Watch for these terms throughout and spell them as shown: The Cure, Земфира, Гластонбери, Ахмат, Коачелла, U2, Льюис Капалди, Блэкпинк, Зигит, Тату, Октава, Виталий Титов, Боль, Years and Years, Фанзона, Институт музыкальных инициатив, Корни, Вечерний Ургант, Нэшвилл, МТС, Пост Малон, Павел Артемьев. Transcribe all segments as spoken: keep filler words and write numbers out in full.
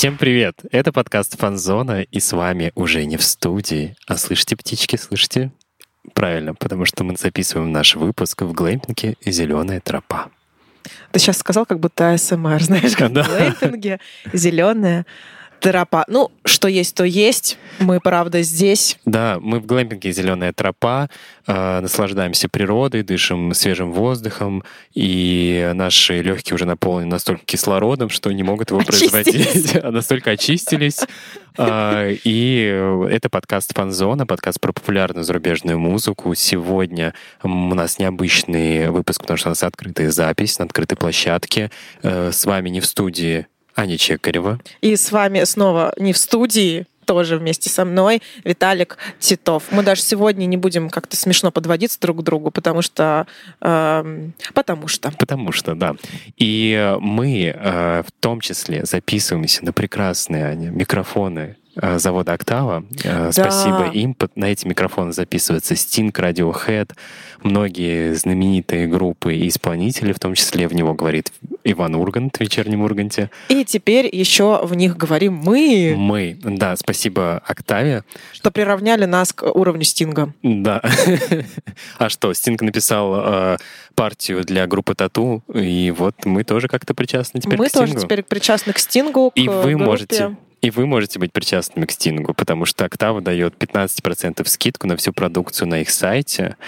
Всем привет! Это подкаст «Фанзона», и с вами уже не в студии. А слышите, птички, слышите? Правильно, потому что мы записываем наш выпуск в глэмпинге «Зелёная тропа». Ты сейчас сказал, как будто эй эс эм ар, знаешь, как да. В глэмпинге «Зелёная тропа». Ну, что есть, то есть. Мы, правда, здесь. Да, мы в глэмпинге «Зелёная тропа», э, наслаждаемся природой, дышим свежим воздухом, и наши легкие уже наполнены настолько кислородом, что не могут его производить. Настолько очистились. И это подкаст «Фанзона», подкаст про популярную зарубежную музыку. Сегодня у нас необычный выпуск, потому что у нас открытая запись на открытой площадке. С вами не в студии Аня Чекарева. И с вами снова не в студии, тоже вместе со мной, Виталик Титов. Мы даже сегодня не будем как-то смешно подводиться друг к другу, потому что... Э, потому что. Потому что, да. И мы э, в том числе записываемся на прекрасные, Аня, микрофоны завода «Октава». Да. Спасибо им. На эти микрофоны записываются Стинг, Radiohead, многие знаменитые группы и исполнители, в том числе в него говорит Иван Ургант в «Вечернем Урганте». И теперь еще в них говорим мы. Мы, да, спасибо «Октаве». Что приравняли нас к уровню Стинга. Да. А что, Стинг написал партию для группы «Тату», и вот мы тоже как-то причастны теперь к Стингу. Мы тоже теперь причастны к Стингу, к группе. И вы можете... И вы можете быть причастными к Стингу, потому что «Октава» дает пятнадцать процентов скидку на всю продукцию на их сайте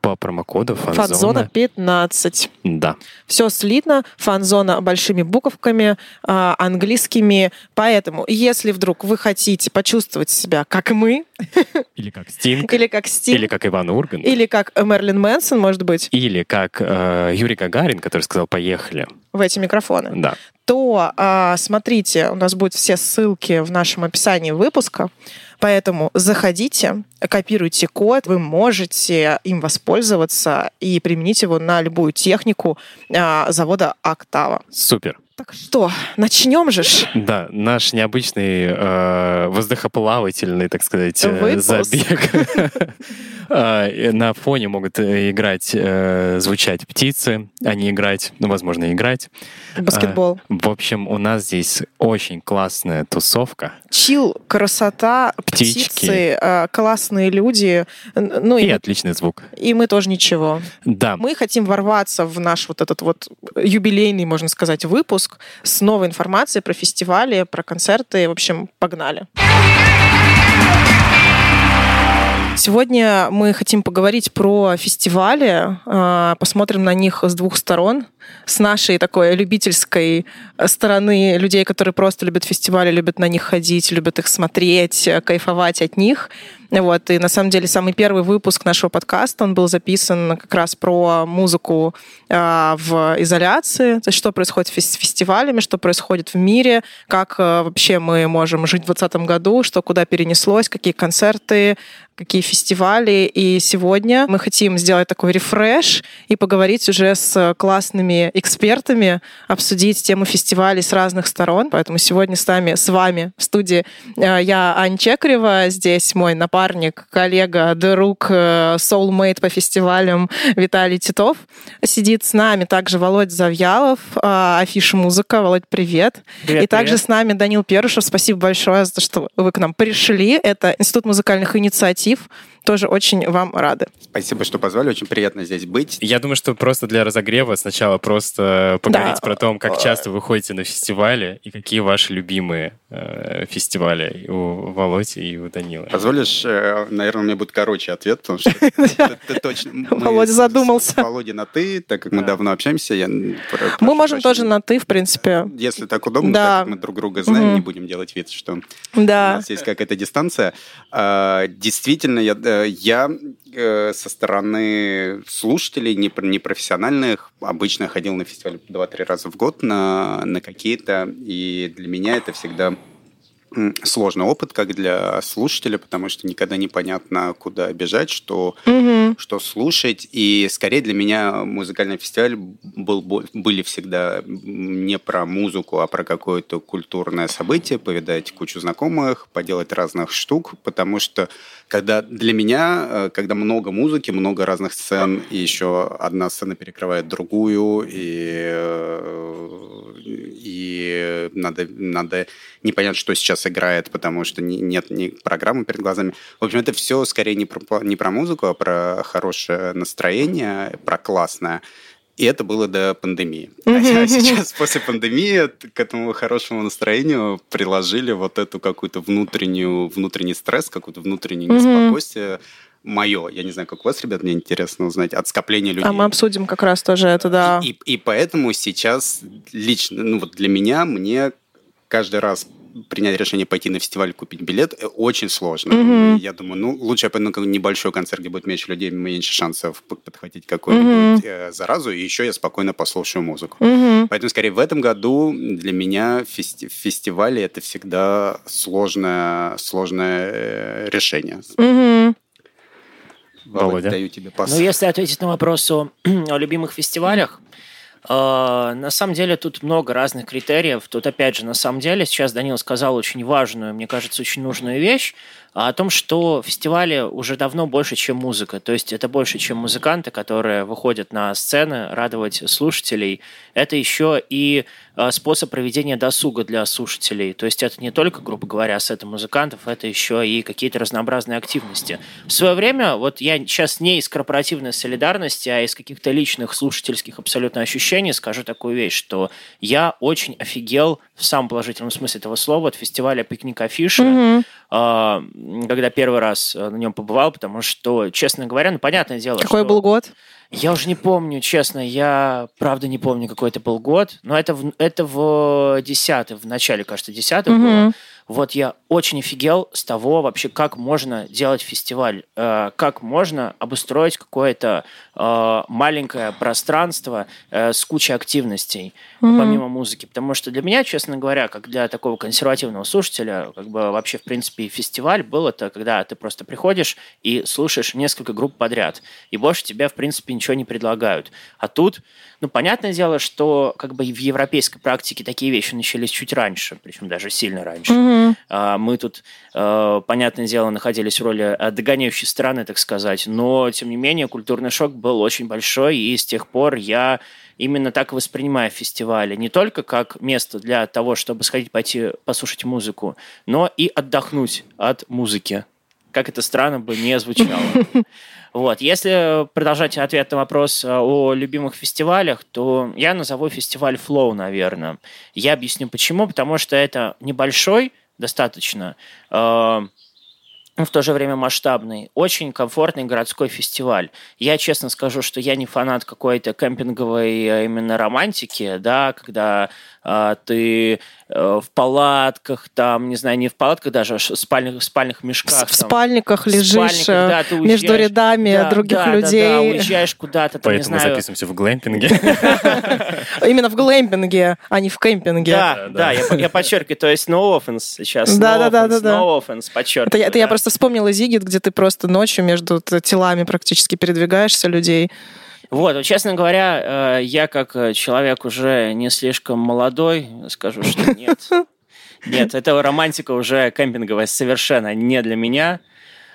по промокоду «Фанзона». «Фанзона» пятнадцать. Да. Все слитно. «Фанзона» большими буковками, английскими. Поэтому, если вдруг вы хотите почувствовать себя как мы... Или как Стинг. Или как Стинг. Или как Иван Ургант. Или как Мерлин Мэнсон, может быть. Или как э, Юрий Гагарин, который сказал «Поехали». В эти микрофоны. Да. То э, смотрите, у нас будут все ссылки в нашем описании выпуска, поэтому заходите, копируйте код, вы можете им воспользоваться и применить его на любую технику э, завода «Октава». Супер. Так что, начнем же ж. Да, наш необычный э, воздухоплавательный, так сказать, выпуск. Забег. На фоне могут играть, звучать птицы, а не играть, ну, возможно, играть. Баскетбол. В общем, у нас здесь очень классная тусовка. Чил, красота, птицы, классные люди. И отличный звук. И мы тоже ничего. Да. Мы хотим ворваться в наш вот этот вот юбилейный, можно сказать, выпуск, с новой информацией про фестивали, про концерты. В общем, погнали. Сегодня мы хотим поговорить про фестивали, посмотрим на них с двух сторон. С нашей такой любительской стороны, людей, которые просто любят фестивали, любят на них ходить, любят их смотреть, кайфовать от них. Вот. И на самом деле самый первый выпуск нашего подкаста, он был записан как раз про музыку э, в изоляции, то есть что происходит с фестивалями, что происходит в мире, как э, вообще мы можем жить в двадцатом году, что куда перенеслось, какие концерты, какие фестивали. И сегодня мы хотим сделать такой рефреш и поговорить уже с классными экспертами, обсудить тему фестивалей с разных сторон. Поэтому сегодня с нами, с вами в студии э, я, Аня Чекарева, здесь мой напарник, Парник, коллега, друг, soulmate по фестивалям Виталий Титов. Сидит с нами также Володь Завьялов, афиша музыка. Володь, привет. Привет. И также привет. С нами Данил Перушев. Спасибо большое за то, что вы к нам пришли. Это Институт музыкальных инициатив. Тоже очень вам рады. Спасибо, что позвали. Очень приятно здесь быть. Я думаю, что просто для разогрева сначала просто поговорить да. про то, как часто вы ходите на фестивали и какие ваши любимые э, фестивали у Володи и у Данилы. Позволишь, э, наверное, у меня будет короче ответ, потому что ты точно... Володя задумался. Володя на «ты», так как мы давно общаемся. Мы можем тоже на «ты», в принципе. Если так удобно, так мы друг друга знаем, не будем делать вид, что у нас есть какая-то дистанция. Действительно, я... Я э, со стороны слушателей, не, не профессиональных, обычно ходил на фестиваль два-три раза в год на, на какие-то, и для меня это всегда сложный опыт, как для слушателя, потому что никогда не понятно, куда бежать, что, mm-hmm. что слушать. И скорее для меня музыкальный фестиваль был, были всегда не про музыку, а про какое-то культурное событие, повидать кучу знакомых, поделать разных штук, потому что когда для меня, когда много музыки, много разных сцен, и еще одна сцена перекрывает другую, и, и надо, надо непонятно, что сейчас играет, потому что нет ни программы перед глазами. В общем, это все скорее не про, не про музыку, а про хорошее настроение, про классное. И это было до пандемии. Mm-hmm. А сейчас, после пандемии, к этому хорошему настроению приложили вот эту какую-то внутреннюю, внутренний стресс, какую-то внутреннее mm-hmm. неспокойствие. Мое, я не знаю, как у вас, ребят, мне интересно узнать, от скопления людей. А мы обсудим как раз тоже это, да. И, и, и поэтому сейчас лично, ну вот для меня, мне каждый раз принять решение пойти на фестиваль, купить билет, очень сложно. Mm-hmm. Я думаю, ну, лучше я пойду на небольшой концерт, где будет меньше людей, меньше шансов подхватить какую-нибудь mm-hmm. заразу, и еще я спокойно послушаю музыку. Mm-hmm. Поэтому, скорее, в этом году для меня фести- фестивали – это всегда сложное, сложное решение. Mm-hmm. Володя, даю тебе пас. Ну, если ответить на вопрос о, о любимых фестивалях, на самом деле тут много разных критериев. Тут опять же, на самом деле, сейчас Данил сказал очень важную, мне кажется, очень нужную вещь о том, что фестивали уже давно больше, чем музыка. То есть это больше, чем музыканты, которые выходят на сцены радовать слушателей. Это еще и способ проведения досуга для слушателей. То есть это не только, грубо говоря, сеты музыкантов, это еще и какие-то разнообразные активности. В свое время, вот я сейчас не из корпоративной солидарности, а из каких-то личных слушательских абсолютно ощущений, скажу такую вещь, что я очень офигел в самом положительном смысле этого слова от фестиваля «Пикник Афиши», mm-hmm. когда первый раз на нем побывал, потому что, честно говоря, ну, понятное дело... Какой что... был год? Я уже не помню, честно, я правда не помню, какой это был год, но это в, это в десятом, в начале, кажется, десятого mm-hmm. было. Вот я очень офигел с того вообще, как можно делать фестиваль, э, как можно обустроить какое-то э, маленькое пространство э, с кучей активностей, mm-hmm. помимо музыки. Потому что для меня, честно говоря, как для такого консервативного слушателя, как бы вообще, в принципе, фестиваль был это, когда ты просто приходишь и слушаешь несколько групп подряд, и больше тебя, в принципе, ничего не предлагают. А тут, ну, понятное дело, что как бы в европейской практике такие вещи начались чуть раньше, причем даже сильно раньше. Mm-hmm. Мы тут, понятное дело, находились в роли догоняющей стороны, так сказать, но, тем не менее, культурный шок был очень большой, и с тех пор я именно так воспринимаю фестивали. Не только как место для того, чтобы сходить пойти послушать музыку, но и отдохнуть от музыки. Как это странно бы не звучало. Вот. Если продолжать ответ на вопрос о любимых фестивалях, то я назову фестиваль «Флоу», наверное. Я объясню, почему. Потому что это небольшой, достаточно, э- в то же время масштабный, очень комфортный городской фестиваль. Я честно скажу, что я не фанат какой-то кемпинговой именно романтики, да, когда э, ты э, в палатках, там, не знаю, не в палатках даже, а в спальных, спальных мешках. В там, спальниках лежишь, в спальниках, да, между рядами да, других да, людей. Да, да, уезжаешь куда-то. Там, поэтому не знаю... записываемся в глэмпинге. Именно в глэмпинге, а не в кемпинге. Да, да, я подчеркиваю, то есть no offense сейчас, no offense, no offense, подчеркиваю. Это я просто вспомнила Зиггит, где ты просто ночью между телами практически передвигаешься людей. Вот, честно говоря, я как человек уже не слишком молодой, скажу, что нет. Нет, эта романтика уже кемпинговая совершенно не для меня.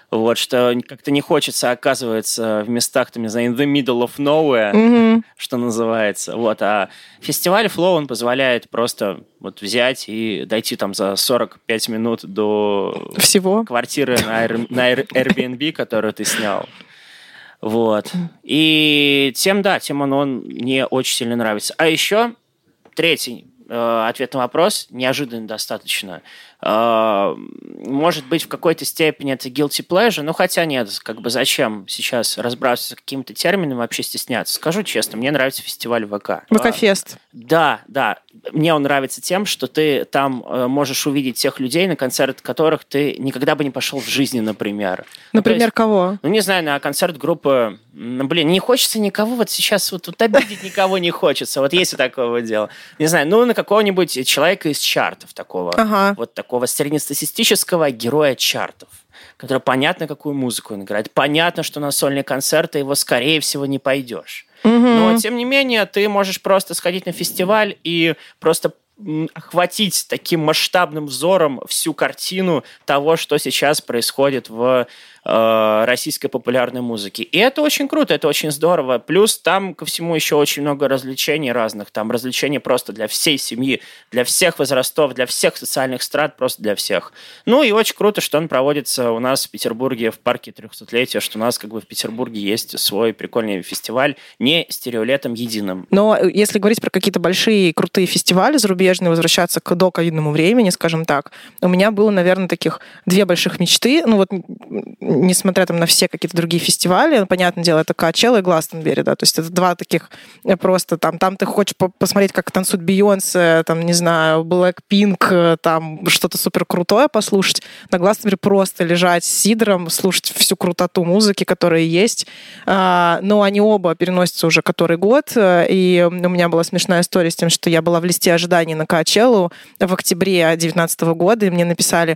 Вот, что как-то не хочется оказываться в местах, там, не знаю, in the middle of nowhere, mm-hmm. что называется. Вот, а фестиваль Flow, он позволяет просто вот взять и дойти там за сорок пять минут до Всего? Квартиры на, Air, на Airbnb, которую ты снял. Вот. И тем, да, тем он, он мне очень сильно нравится. А еще третий э, ответ на вопрос, неожиданно достаточно. Может быть, в какой-то степени это guilty pleasure, ну хотя нет, как бы зачем сейчас разбрасываться какими-то терминами, вообще стесняться. Скажу честно, мне нравится фестиваль ВК. ВК-фест. Да, да. Мне он нравится тем, что ты там можешь увидеть тех людей, на концерт которых ты никогда бы не пошел в жизни, например. Например, ну, есть, кого? Ну, не знаю, на концерт группы... Ну, блин, не хочется никого вот сейчас вот, вот обидеть никого не хочется. Вот есть у такого дела. Не знаю, ну, на какого-нибудь человека из чартов такого. Ага. Вот такого среднестатистического героя чартов, который понятно, какую музыку он играет. Понятно, что на сольные концерты его, скорее всего, не пойдешь. Mm-hmm. Но, тем не менее, ты можешь просто сходить на фестиваль и просто охватить таким масштабным взором всю картину того, что сейчас происходит в э, российской популярной музыке. И это очень круто, это очень здорово. Плюс там ко всему еще очень много развлечений разных. Там развлечений просто для всей семьи, для всех возрастов, для всех социальных страт, просто для всех. Ну и очень круто, что он проводится у нас в Петербурге, в парке трехсотлетия, что у нас как бы в Петербурге есть свой прикольный фестиваль не стереолетом единым. Но если говорить про какие-то большие крутые фестивали зарубежные, возвращаться к доковидному времени, скажем так, у меня было, наверное, таких две больших мечты. Ну вот, несмотря там на все какие-то другие фестивали, понятное дело, это Коачелла и Гластонбери, да, то есть это два таких просто там, там ты хочешь посмотреть, как танцуют Бейонсе, там, не знаю, Блэкпинк, там что-то супер крутое послушать. На Гластонбери просто лежать с сидором, слушать всю крутоту музыки, которая есть. Но они оба переносятся уже который год, и у меня была смешная история с тем, что я была в листе ожиданий на Коачеллу в октябре две тысячи девятнадцатого года, и мне написали: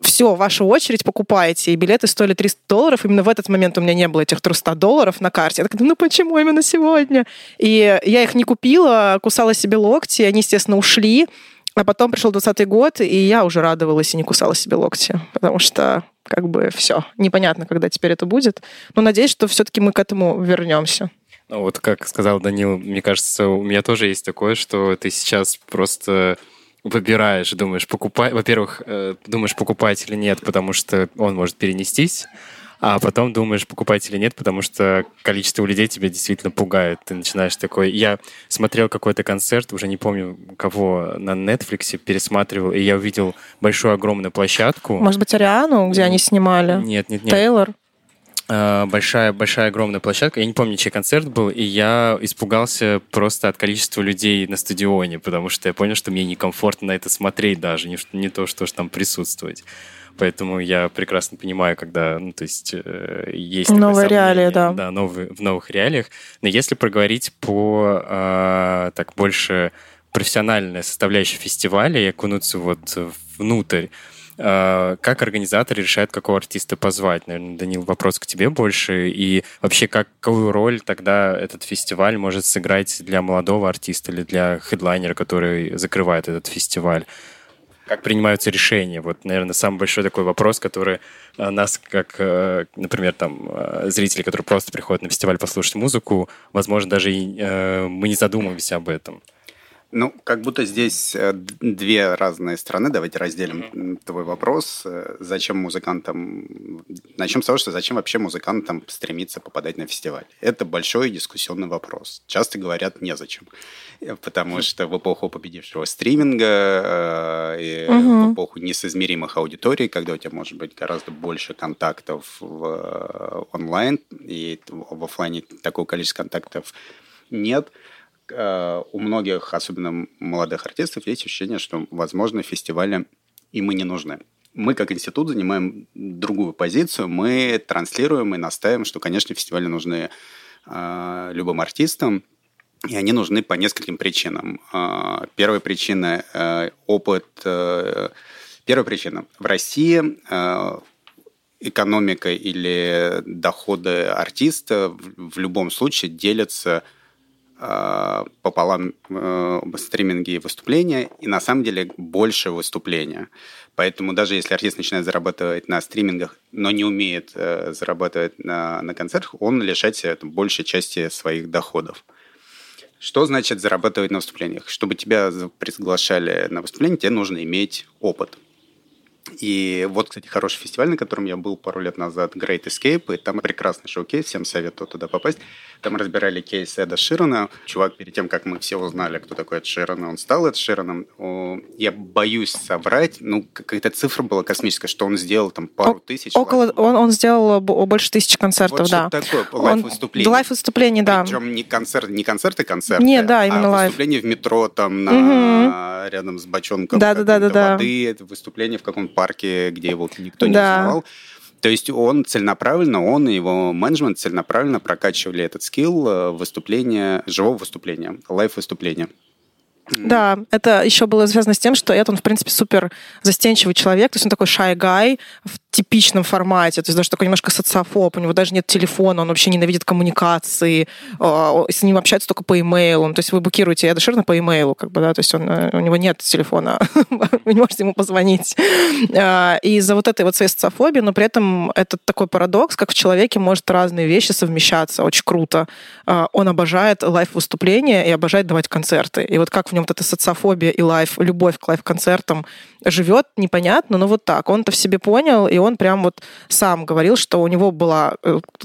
все, ваша очередь, покупайте. И билеты стоили триста долларов. Именно в этот момент у меня не было этих триста долларов на карте. Я так думаю, ну почему именно сегодня? И я их не купила, кусала себе локти, они, естественно, ушли. А потом пришел двадцатый год, и я уже радовалась и не кусала себе локти, потому что как бы все. Непонятно, когда теперь это будет. Но надеюсь, что все-таки мы к этому вернемся. Ну вот, как сказал Данил, мне кажется, у меня тоже есть такое, что ты сейчас просто выбираешь, думаешь, покупать. Во-первых, думаешь, покупать или нет, потому что он может перенестись, а потом думаешь, покупать или нет, потому что количество людей тебя действительно пугает. Ты начинаешь такой... Я смотрел какой-то концерт, уже не помню, кого, на Netflix пересматривал, и я увидел большую, огромную площадку. Может быть, Ариану, где они снимали? Нет, нет, нет. Тейлор? Большая, большая, огромная площадка. Я не помню, чей концерт был, и я испугался просто от количества людей на стадионе, потому что я понял, что мне некомфортно на это смотреть даже, не, не то, что ж там присутствовать. Поэтому я прекрасно понимаю, когда, ну, то есть, э, есть... Новые реалии, да. Да, новые, в новых реалиях. Но если проговорить по, э, так, больше профессиональной составляющей фестиваля и окунуться вот внутрь, как организатор решает, какого артиста позвать? Наверное, Данил, вопрос к тебе больше. И вообще, какую роль тогда этот фестиваль может сыграть для молодого артиста или для хедлайнера, который закрывает этот фестиваль? Как принимаются решения? Вот, наверное, самый большой такой вопрос, который нас, как, например, там, зрители, которые просто приходят на фестиваль послушать музыку, возможно, даже и, э, мы не задумываемся об этом. Ну, как будто здесь две разные стороны. Давайте разделим mm-hmm. твой вопрос. Зачем музыкантам... Начнем с того, что зачем вообще музыкантам стремиться попадать на фестиваль? Это большой дискуссионный вопрос. Часто говорят, незачем. Потому что в эпоху победившего стриминга, и mm-hmm. в эпоху несоизмеримых аудиторий, когда у тебя может быть гораздо больше контактов в онлайн, и в офлайне такого количества контактов нет, у многих, особенно молодых артистов, есть ощущение, что, возможно, фестивали им и не нужны. Мы, как институт, занимаем другую позицию. Мы транслируем и настаиваем, что, конечно, фестивали нужны э, любым артистам, и они нужны по нескольким причинам. Э, первая причина э, – опыт. Э, первая причина – в России э, экономика или доходы артиста в, в любом случае делятся пополам э, стриминги и выступления, и на самом деле больше выступления. Поэтому даже если артист начинает зарабатывать на стримингах, но не умеет э, зарабатывать на, на концертах, он лишается большей части своих доходов. Что значит зарабатывать на выступлениях? Чтобы тебя приглашали на выступление, тебе нужно иметь опыт. И вот, кстати, хороший фестиваль, на котором я был пару лет назад, Great Escape, и там прекрасный шоу-кейс, всем советую туда попасть. Там разбирали кейс Эда Ширана. Чувак, перед тем, как мы все узнали, кто такой Эд Ширан, он стал Эд Шираном. Я боюсь соврать, ну, какая-то цифра была космическая, что он сделал там пару О- тысяч. Около, он, он сделал больше тысячи концертов, вот да. Вот что такое, лайв-выступление. Он, лайв-выступление, да. Причем не, концерт, не концерты-концерты, не, да, именно а лайв. Выступление в метро, там, на, угу. рядом с бочонком да, да, да, да, воды, да. Это выступление в каком-то парке, где его никто не да. узнавал. То есть он целенаправленно, он и его менеджмент целенаправленно прокачивали этот скилл выступления, живого выступления, лайв-выступления. Да, это еще было связано с тем, что это он, в принципе, супер застенчивый человек, то есть он такой shy guy в типичном формате, то есть даже такой немножко социофоб, у него даже нет телефона, он вообще ненавидит коммуникации, с ним общаются только по имейлу, то есть вы букируете Эда Ширана по имейлу, как бы, да, то есть он, у него нет телефона, вы не можете ему позвонить. И из-за вот этой вот своей социофобии, но при этом это такой парадокс, как в человеке может разные вещи совмещаться, очень круто. Он обожает лайв-выступления и обожает давать концерты, и вот как в нем вот эта социофобия и лайф, любовь к лайф-концертам живет, непонятно, но вот так. Он-то в себе понял, и он прям вот сам говорил, что у него была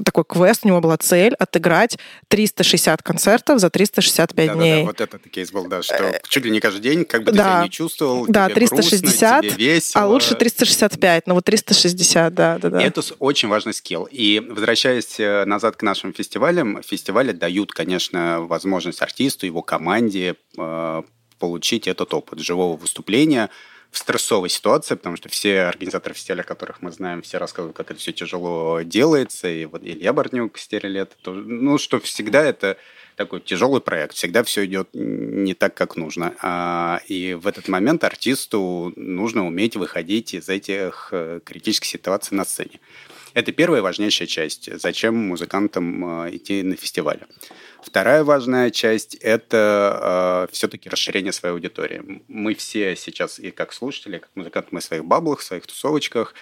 такой квест, у него была цель отыграть триста шестьдесят концертов за триста шестьдесят пять да, дней. Да-да-да, вот этот кейс был, да, что чуть ли не каждый день, как бы ты да. себя не чувствовал, да, тебе триста шестьдесят, грустно, тебе весело. А лучше триста шестьдесят пять, но вот триста шестьдесят, да-да-да. Это очень важный скилл. И возвращаясь назад к нашим фестивалям, фестивали дают, конечно, возможность артисту, его команде получить этот опыт живого выступления в стрессовой ситуации, потому что все организаторы фестиваля, которых мы знаем, все рассказывают, как это все тяжело делается, и вот Илья Бортнюк, Стереолето, ну, что всегда это такой тяжелый проект, всегда все идет не так, как нужно. А, и в этот момент артисту нужно уметь выходить из этих критических ситуаций на сцене. Это первая важнейшая часть, зачем музыкантам идти на фестиваль. Вторая важная часть – это э, все-таки расширение своей аудитории. Мы все сейчас, и как слушатели, и как музыканты, мы в своих баблах, в своих тусовочках,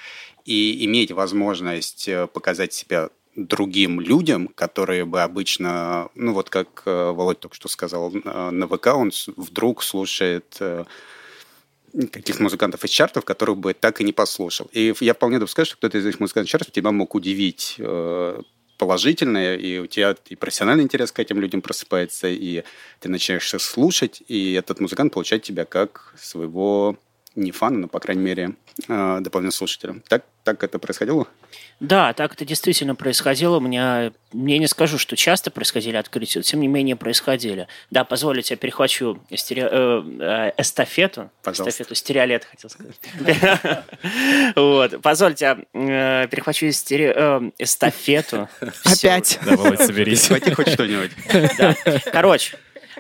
и иметь возможность показать себя другим людям, которые бы обычно, ну вот как Володь только что сказал, на ВК он вдруг слушает каких-то музыкантов из чартов, которых бы так и не послушал. И я вполне допускаю, что кто-то из этих музыкантов чартов тебя мог удивить положительное, и у тебя и профессиональный интерес к этим людям просыпается, и ты начинаешь слушать, и этот музыкант получает тебя как своего не фана, но, по крайней мере, дополнительного слушателя. Так, так это происходило? Да, так это действительно происходило. Мне, мне не скажу, что часто происходили открытия, тем не менее происходили. Да, позволите, я перехвачу эстере... э, эстафету. Пожалуйста. Эстафету Стереолето, хотел сказать. Позвольте, я перехвачу эстафету. Опять. Давай, соберись. Хвати хоть что-нибудь. Короче.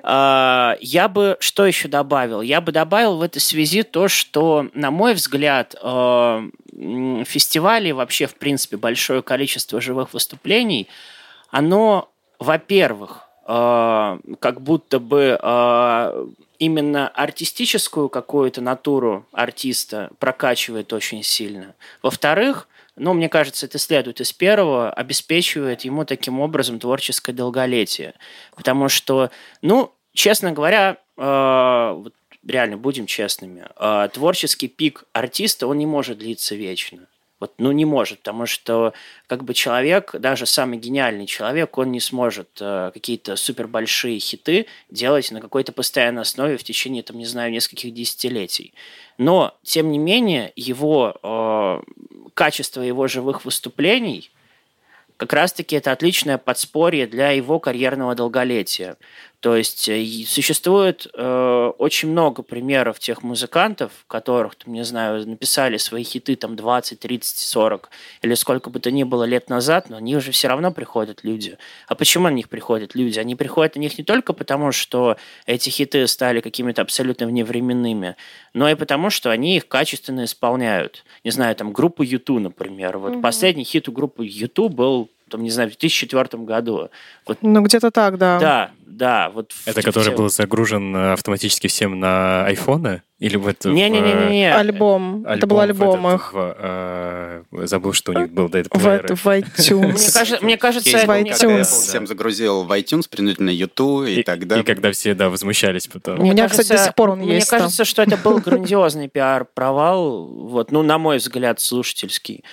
Я бы что еще добавил? Я бы добавил в этой связи то, что, на мой взгляд, фестивали, вообще, в принципе, большое количество живых выступлений, оно, во-первых, как будто бы именно артистическую какую-то натуру артиста прокачивает очень сильно. Во-вторых, но, мне кажется, это следует из первого, обеспечивает ему таким образом творческое долголетие. Потому что, ну, честно говоря, э, вот реально, будем честными, э, творческий пик артиста, он не может длиться вечно. Вот, ну, не может, потому что как бы человек, даже самый гениальный человек, он не сможет э, какие-то супербольшие хиты делать на какой-то постоянной основе в течение, там, не знаю, нескольких десятилетий. Но, тем не менее, его... Э, качество его живых выступлений как раз-таки это отличное подспорье для его карьерного долголетия. То есть существует э, очень много примеров тех музыкантов, которых, там, не знаю, написали свои хиты там, двадцать, тридцать, сорок или сколько бы то ни было лет назад, но они уже все равно приходят люди. А почему на них приходят люди? Они приходят на них не только потому, что эти хиты стали какими-то абсолютно вневременными, но и потому, что они их качественно исполняют. Не знаю, там группу ю два, например. Вот mm-hmm. Последний хит у группы ю два был там, не знаю, в две тысячи четвёртом году. Вот, ну, где-то так, да. Да, да. Вот это в... который был загружен автоматически всем на айфоны? Или вот... Не-не-не, в... альбом. альбом. Это был альбом этот, их. В, а... Забыл, что у них был до этого. В iTunes. Мне кажется, это... Всем загрузил в iTunes, принудительно YouTube и так далее. И когда все, да, возмущались потом. У меня, кстати, до сих пор он есть. Мне кажется, что это был грандиозный пиар-провал, вот, ну, на мой взгляд, слушательский.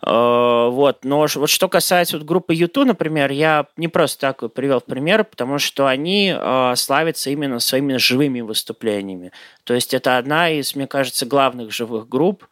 Вот, но вот что касается вот группы ю два, например, я не просто так ее привел в пример, потому что они э, славятся именно своими живыми выступлениями. То есть это одна из, мне кажется, главных живых групп,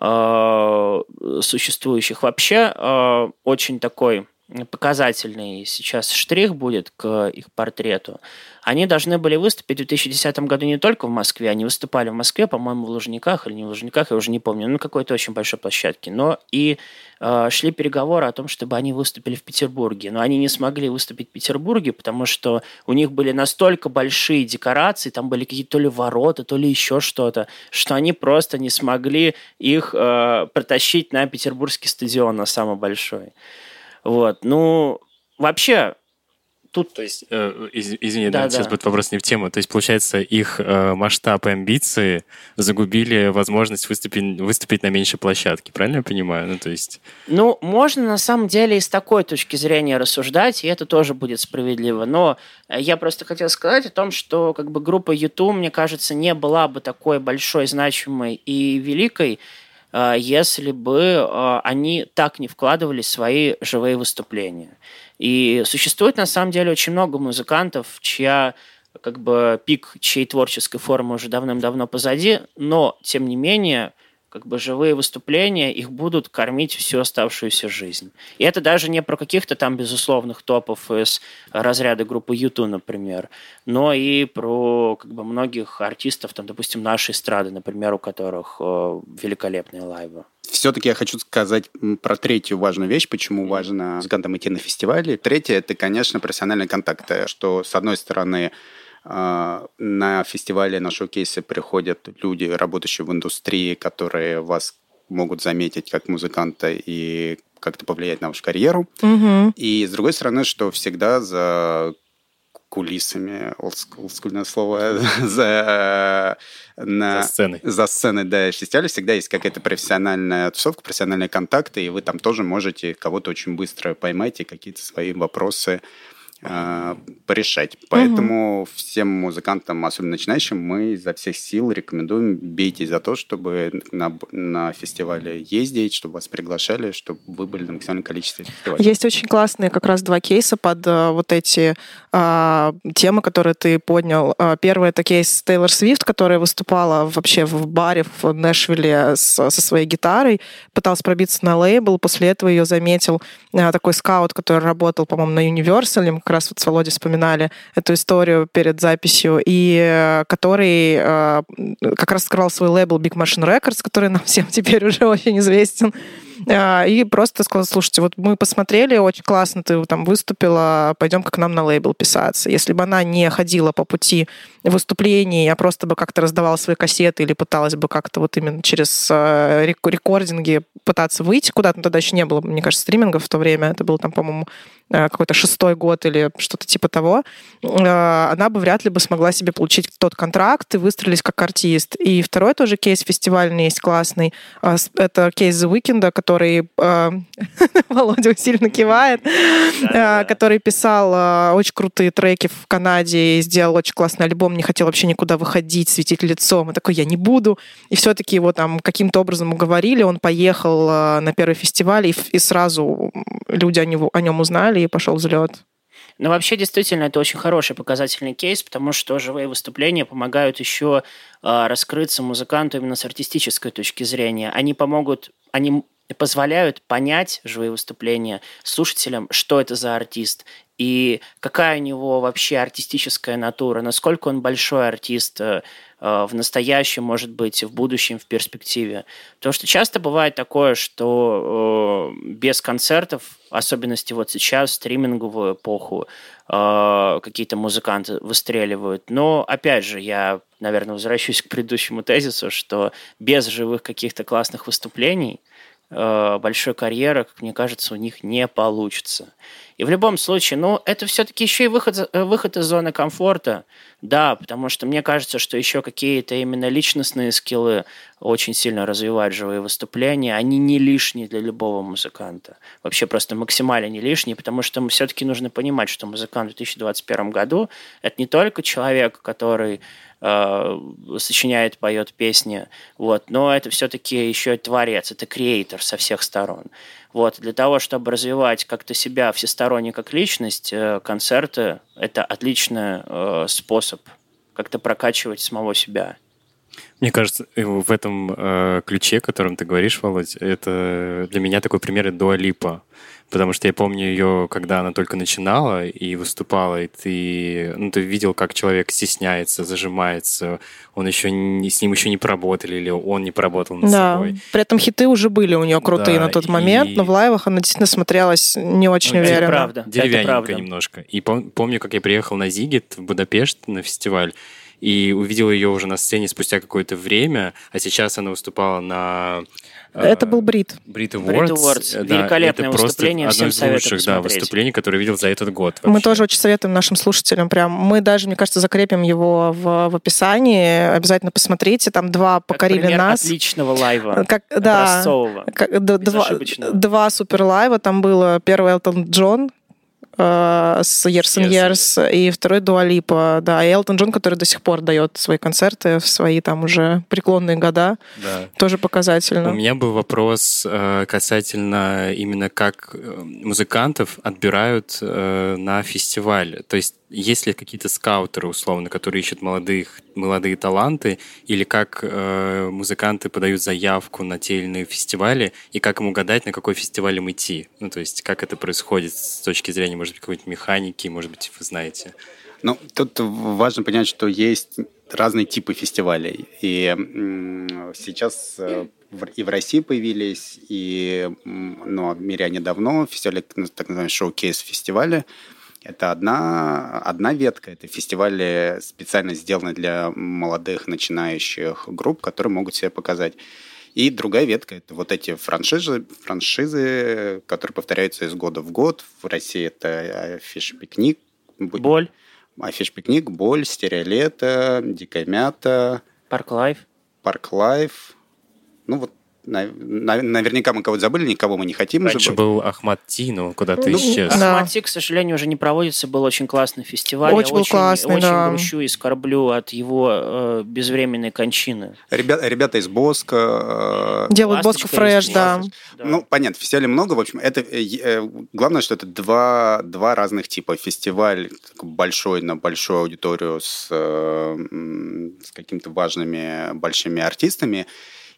э, существующих вообще. Э, очень такой показательный сейчас штрих будет к их портрету. Они должны были выступить в две тысячи десятом году не только в Москве, они выступали в Москве, по-моему, в Лужниках или не в Лужниках, я уже не помню, на какой-то очень большой площадке, но и э, шли переговоры о том, чтобы они выступили в Петербурге, но они не смогли выступить в Петербурге, потому что у них были настолько большие декорации, там были какие-то то ли ворота, то ли еще что-то, что они просто не смогли их э, протащить на петербургский стадион, на самый большой. Вот, ну, вообще... Тут, то есть, э, из, извини, да, да, сейчас да. будет вопрос не в тему. То есть, получается, их э, масштаб и амбиции загубили возможность выступить, выступить на меньшей площадке. Правильно я понимаю? Ну, то есть... ну, можно на самом деле и с такой точки зрения рассуждать, и это тоже будет справедливо. Но я просто хотел сказать о том, что как бы группа ю два, мне кажется, не была бы такой большой, значимой и великой, если бы они так не вкладывали свои живые выступления. И существует, на самом деле, очень много музыкантов, чья, как бы, пик чьей творческой формы уже давным-давно позади, но, тем не менее, как бы, живые выступления их будут кормить всю оставшуюся жизнь. И это даже не про каких-то там безусловных топов из разряда группы ю два, например, но и про, как бы, многих артистов, там, допустим, нашей эстрады, например, у которых великолепные лайвы. Все-таки я хочу сказать про третью важную вещь, почему важно музыкантам идти на фестивали. Третье – это, конечно, профессиональные контакты, что, с одной стороны, на фестивале, на шоу-кейсы приходят люди, работающие в индустрии, которые вас могут заметить как музыканта и как-то повлиять на вашу карьеру. Mm-hmm. И, с другой стороны, что всегда за кулисами, олдскульное слово, за, на, за сценой, за сценой, да, фестиваля всегда есть какая-то профессиональная тусовка, профессиональные контакты, и вы там тоже можете кого-то очень быстро поймать и какие-то свои вопросы порешать. Поэтому угу. всем музыкантам, особенно начинающим, мы изо всех сил рекомендуем, бейтесь за то, чтобы на, на фестивале ездить, чтобы вас приглашали, чтобы вы были на максимальном количестве фестивалей. Есть очень классные как раз два кейса под а, вот эти а, темы, которые ты поднял. А, первый — это кейс Тейлор Свифт, которая выступала вообще в баре в Нэшвилле с, со своей гитарой, пыталась пробиться на лейбл, после этого ее заметил а, такой скаут, который работал, по-моему, на Universal, как раз вот с Володей вспоминали эту историю перед записью, и который э, как раз скрывал свой лейбл Big Machine Records, который нам всем теперь уже очень известен, э, и просто сказал: слушайте, вот мы посмотрели, очень классно ты там выступила, пойдем-ка к нам на лейбл писаться. Если бы она не ходила по пути выступлений, а просто бы как-то раздавала свои кассеты или пыталась бы как-то вот именно через э, рекординги пытаться выйти куда-то, но тогда еще не было, мне кажется, стримингов в то время, это был там, по-моему, какой-то шестой год или что-то типа того, она бы вряд ли бы смогла себе получить тот контракт и выстрелить как артист. И второй тоже кейс фестивальный есть классный. Это кейс The Weeknd, который... Володя сильно кивает. Который писал очень крутые треки в Канаде и сделал очень классный альбом, не хотел вообще никуда выходить, светить лицом. И такой: я не буду. И все-таки его там каким-то образом уговорили, он поехал на первый фестиваль, и сразу люди о нем узнали, и пошел взлет. Ну, вообще, действительно, это очень хороший показательный кейс, потому что живые выступления помогают еще э, раскрыться музыканту именно с артистической точки зрения. Они помогут, они позволяют понять, живые выступления, слушателям, что это за артист и какая у него вообще артистическая натура, насколько он большой артист, э, в настоящем, может быть, в будущем, в перспективе. Потому что часто бывает такое, что э, без концертов, в особенности вот сейчас, в стриминговую эпоху, э, какие-то музыканты выстреливают. Но, опять же, я, наверное, возвращусь к предыдущему тезису, что без живых каких-то классных выступлений большой карьеры, как мне кажется, у них не получится. И в любом случае, ну, это все-таки еще и выход, выход из зоны комфорта, да, потому что мне кажется, что еще какие-то именно личностные скиллы очень сильно развивают живые выступления, они не лишние для любого музыканта, вообще просто максимально не лишние, потому что все-таки нужно понимать, что музыкант в две тысячи двадцать первом году – это не только человек, который сочиняет, поет песни, вот, но это все-таки еще и творец, это креатор со всех сторон. Вот, для того, чтобы развивать как-то себя всесторонне как личность, концерты – это отличный э, способ как-то прокачивать самого себя. Мне кажется, в этом э, ключе, о котором ты говоришь, Володь, это для меня такой пример Дуа Липа. Потому что я помню ее, когда она только начинала и выступала, и ты, ну, ты видел, как человек стесняется, зажимается, он еще не, с ним еще не поработали, или он не поработал над да. собой. При этом хиты уже были у нее крутые да, на тот момент, и... но в лайвах она действительно смотрелась не очень ну, уверенно. Это правда. Деревянненько немножко. И помню, как я приехал на Зигит в Будапешт на фестиваль, и увидел ее уже на сцене спустя какое-то время, а сейчас она выступала на... Это был Брит. Брит Уордс. Великолепное выступление, всем советую посмотреть. Это просто одно из лучших да, выступлений, которое видел за этот год. Вообще. Мы тоже очень советуем нашим слушателям. Прям. Мы даже, мне кажется, закрепим его в, в описании. Обязательно посмотрите. Там два покорили как нас. Отличного лайва. Как, да, как, да, два, два супер лайва. Там было первый Элтон Джон, с Years and Years, yes. и второй Дуа Липа, да, и Элтон Джон, который до сих пор дает свои концерты в свои там уже преклонные года, да. тоже показательно. У меня был вопрос касательно именно как музыкантов отбирают на фестиваль, то есть есть ли какие-то скаутеры, условно, которые ищут молодых, молодые таланты, или как э, музыканты подают заявку на те или иные фестивали, и как им угадать, на какой фестиваль им идти? Ну, то есть, как это происходит с точки зрения, может быть, какой-нибудь механики, может быть, вы знаете? Ну, тут важно понять, что есть разные типы фестивалей. И м- сейчас... Э- и в России появились, и, ну, в мире они давно, фестивали, так называемые шоу-кейс-фестивали. Это одна, одна ветка, это фестивали, специально сделанные для молодых начинающих групп, которые могут себя показать. И другая ветка, это вот эти франшизы, франшизы, которые повторяются из года в год. В России это афиш-пикник. Боль. Афиш-пикник, Боль, Стереолето, Дикая мята. Парк лайф. Парк лайф. Ну вот. Наверняка мы кого-то забыли, никого мы не хотим. Раньше забыть. Был Ахмат Ти, но куда-то ну, исчез. Да. Ахмат Ти, к сожалению, уже не проводится. Был очень классный фестиваль. Очень, Я очень, классный, очень да. грущу и скорблю от его э, безвременной кончины. Ребята, ребята из Боска. Э, Делают Боску фреш, да. да. Ну, понятно, фестивалей много. В общем, это, э, главное, что это два, два разных типа. Фестиваль большой на большую аудиторию с, э, с какими-то важными большими артистами.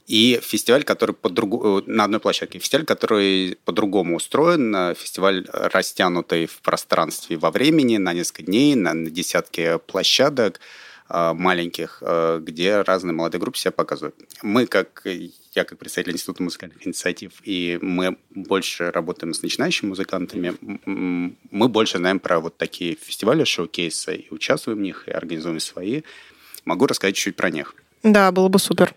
И фестиваль, который по другу... на одной площадке, фестиваль, который по-другому устроен, фестиваль, растянутый в пространстве и во времени, на несколько дней, на десятки площадок маленьких, где разные молодые группы себя показывают. Мы, как я, как представитель Института музыкальных инициатив, и мы больше работаем с начинающими музыкантами, мы больше знаем про вот такие фестивали, шоу-кейсы, и участвуем в них, и организуем свои. Могу рассказать чуть-чуть про них. Да, было бы супер.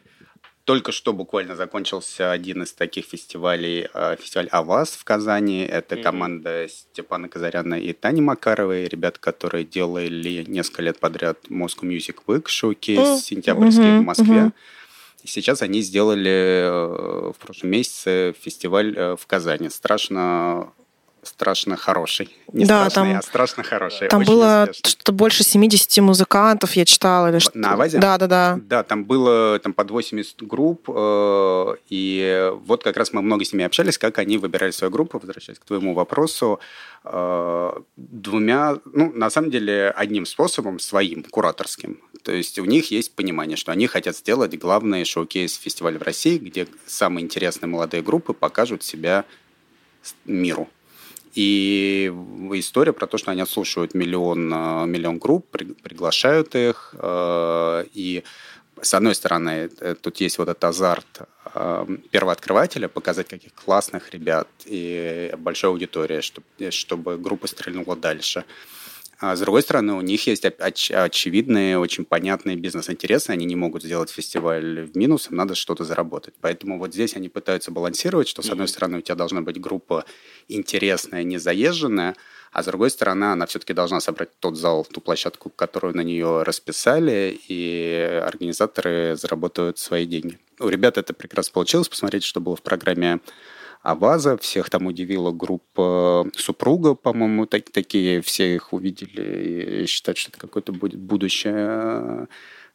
Только что буквально закончился один из таких фестивалей, фестиваль «Аваз» в Казани. Это mm-hmm. команда Степана Казаряна и Тани Макаровой, ребята, которые делали несколько лет подряд Moscow Music Week, шоу-кейс сентябрьский mm-hmm. в Москве. Mm-hmm. Сейчас они сделали в прошлом месяце фестиваль в Казани. Страшно... Страшно хороший. Не да, страшный, там, а страшно хороший. Там очень было успешный. Что-то больше семьдесят музыкантов, я читала. Или что-то. На «Авазе»? Да, да, да. Да, там было там, под восемьдесят групп, э- и вот как раз мы много с ними общались, как они выбирали свою группу, возвращаясь к твоему вопросу, э- двумя, ну, на самом деле, одним способом, своим, кураторским. То есть у них есть понимание, что они хотят сделать главный шоу-кейс-фестиваль в России, где самые интересные молодые группы покажут себя миру. И история про то, что они отслушивают миллион, миллион групп, приглашают их. И, с одной стороны, тут есть вот этот азарт первооткрывателя, показать каких классных ребят и большая аудитория, чтобы группа стрельнула дальше. А с другой стороны, у них есть оч- очевидные, очень понятные бизнес-интересы. Они не могут сделать фестиваль в минус, им надо что-то заработать. Поэтому вот здесь они пытаются балансировать, что, с одной стороны, у тебя должна быть группа интересная, незаезженная, а с другой стороны, она все-таки должна собрать тот зал, ту площадку, которую на нее расписали, и организаторы заработают свои деньги. У ребят это прекрасно получилось. Посмотрите, что было в программе «Аваза». Всех там удивила группа «Супруга», по-моему, так, такие все их увидели и считают, что это какое-то будет будущее,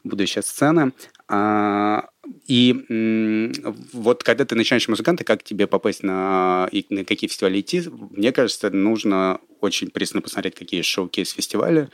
будущая сцена. А, и м- вот когда ты начинаешь музыкант, как тебе попасть на, и на какие фестивали идти, мне кажется, нужно очень пристально посмотреть, какие шоу-кейс-фестивали.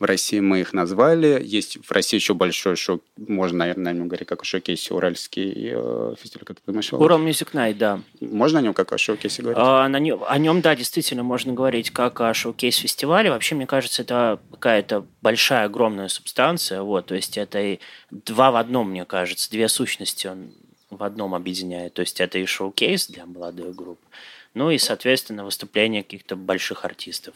В России мы их назвали. Есть в России еще большой шоу, можно, наверное, о нем говорить, как о шоу-кейсе, уральский э, фестиваль, как ты думаешь? Урал Music Night, да. Можно о нем как о шоу-кейсе говорить? А, на нем, о нем, да, действительно, можно говорить как о шоу-кейс-фестивале. Вообще, мне кажется, это какая-то большая, огромная субстанция. Вот, то есть это и два в одном, мне кажется, две сущности он в одном объединяет. То есть это и шоу-кейс для молодых групп, ну и, соответственно, выступление каких-то больших артистов.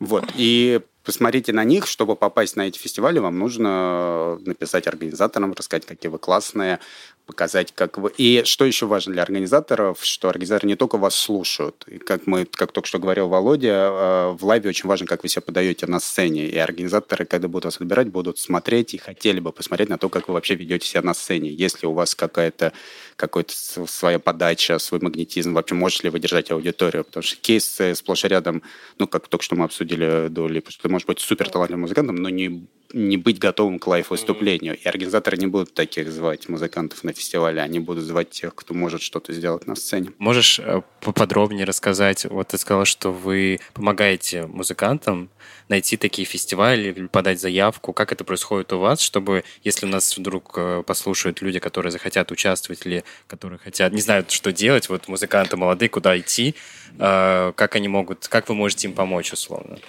Вот, и посмотрите на них. Чтобы попасть на эти фестивали, вам нужно написать организаторам, рассказать, какие вы классные, показать, как вы... И что еще важно для организаторов, что организаторы не только вас слушают. И как, мы, как только что говорил Володя, в лайве очень важно, как вы себя подаете на сцене. И организаторы, когда будут вас выбирать, будут смотреть и хотели бы посмотреть на то, как вы вообще ведете себя на сцене. Есть ли у вас какая-то, какая-то своя подача, свой магнетизм, вообще можете ли вы держать аудиторию. Потому что кейсы сплошь и рядом, ну, как только что мы обсудили Дуа Липу, что может быть супер талантливым музыкантом, но не, не быть готовым к лайв-выступлению. И организаторы не будут таких звать музыкантов на фестивале, они будут звать тех, кто может что-то сделать на сцене. Можешь поподробнее рассказать? Вот ты сказал, что вы помогаете музыкантам найти такие фестивали, подать заявку. Как это происходит у вас, чтобы, если нас вдруг послушают люди, которые захотят участвовать или которые хотят, не знают, что делать, вот музыканты молодые, куда идти, как они могут, как вы можете им помочь, условно?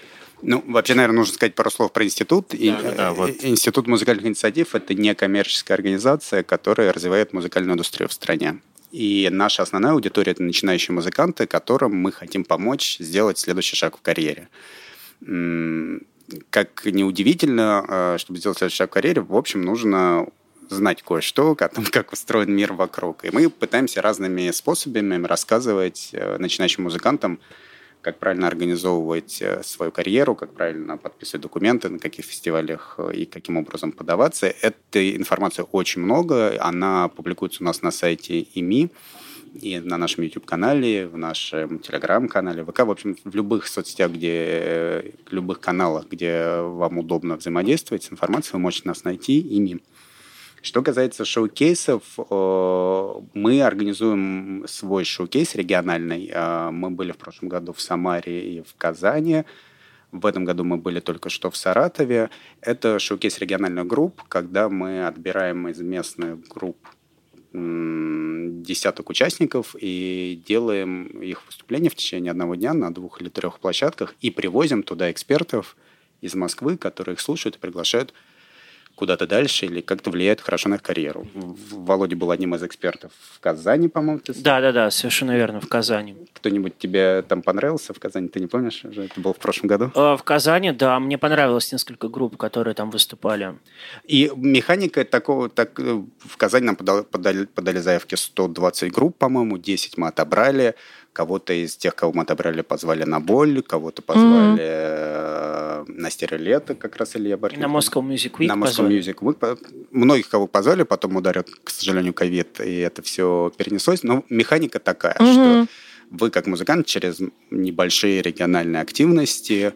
Ну, вообще, наверное, нужно сказать пару слов про институт. Да, и, да, вот. Институт музыкальных инициатив – это некоммерческая организация, которая развивает музыкальную индустрию в стране. И наша основная аудитория – это начинающие музыканты, которым мы хотим помочь сделать следующий шаг в карьере. Как ни удивительно, чтобы сделать следующий шаг в карьере, в общем, нужно знать кое-что о том, как устроен мир вокруг. И мы пытаемся разными способами рассказывать начинающим музыкантам, как правильно организовывать свою карьеру, как правильно подписывать документы, на каких фестивалях и каким образом подаваться. Этой информации очень много. Она публикуется у нас на сайте ИМИ, и на нашем YouTube-канале, в нашем Telegram-канале, ВК. В общем, в любых соцсетях, где, в любых каналах, где вам удобно взаимодействовать с информацией, вы можете нас найти ИМИ. Что касается шоу-кейсов, мы организуем свой шоу-кейс региональный. Мы были в прошлом году в Самаре и в Казани. В этом году мы были только что в Саратове. Это шоу-кейс региональных групп, когда мы отбираем из местных групп десяток участников и делаем их выступления в течение одного дня на двух или трех площадках и привозим туда экспертов из Москвы, которые их слушают и приглашают куда-то дальше или как-то влияет хорошо на их карьеру. Володя был одним из экспертов в Казани, по-моему. Ты... Да, да, да, совершенно верно, в Казани. Кто-нибудь тебе там понравился в Казани? Ты не помнишь? Это было в прошлом году? В Казани, да, мне понравилось несколько групп, которые там выступали. И механика такого... Так, в Казани нам подали, подали, подали заявки сто двадцать групп, по-моему, десять мы отобрали. Кого-то из тех, кого мы отобрали, позвали на «Боль», кого-то позвали mm-hmm. на «Стереолето», как раз Илья Баркин. На Moscow Music Week на Moscow Music Week. Многих, кого позвали, потом ударил, к сожалению, ковид, и это все перенеслось. Но механика такая, mm-hmm. что вы, как музыкант, через небольшие региональные активности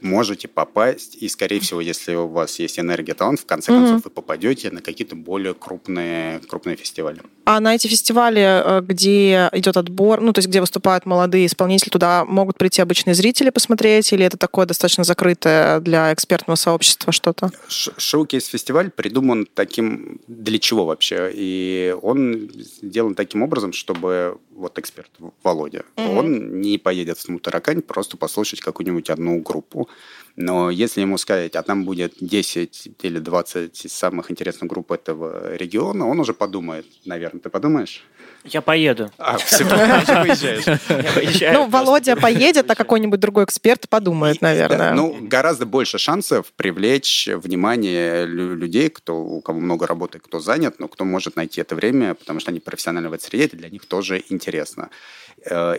можете попасть, и, скорее всего, если у вас есть энергия, талант, в конце mm-hmm. концов вы попадете на какие-то более крупные, крупные фестивали. А на эти фестивали, где идет отбор, ну, то есть где выступают молодые исполнители, туда могут прийти обычные зрители посмотреть, или это такое достаточно закрытое для экспертного сообщества что-то? Шоукейс-фестиваль придуман таким... Для чего вообще? И он сделан таким образом, чтобы вот эксперт Володя, mm-hmm. он не поедет в Смутаракань просто послушать какую-нибудь одну группу. Но если ему сказать, а там будет десять или двадцать самых интересных групп этого региона, он уже подумает, наверное. Ты подумаешь? Я поеду. А, все, ты поезжаешь. Ну, Володя поедет, а какой-нибудь другой эксперт подумает, наверное. Ну, гораздо больше шансов привлечь внимание людей, кто, у кого много работы, кто занят, но кто может найти это время, потому что они профессионально в этой среде, для них тоже интересно.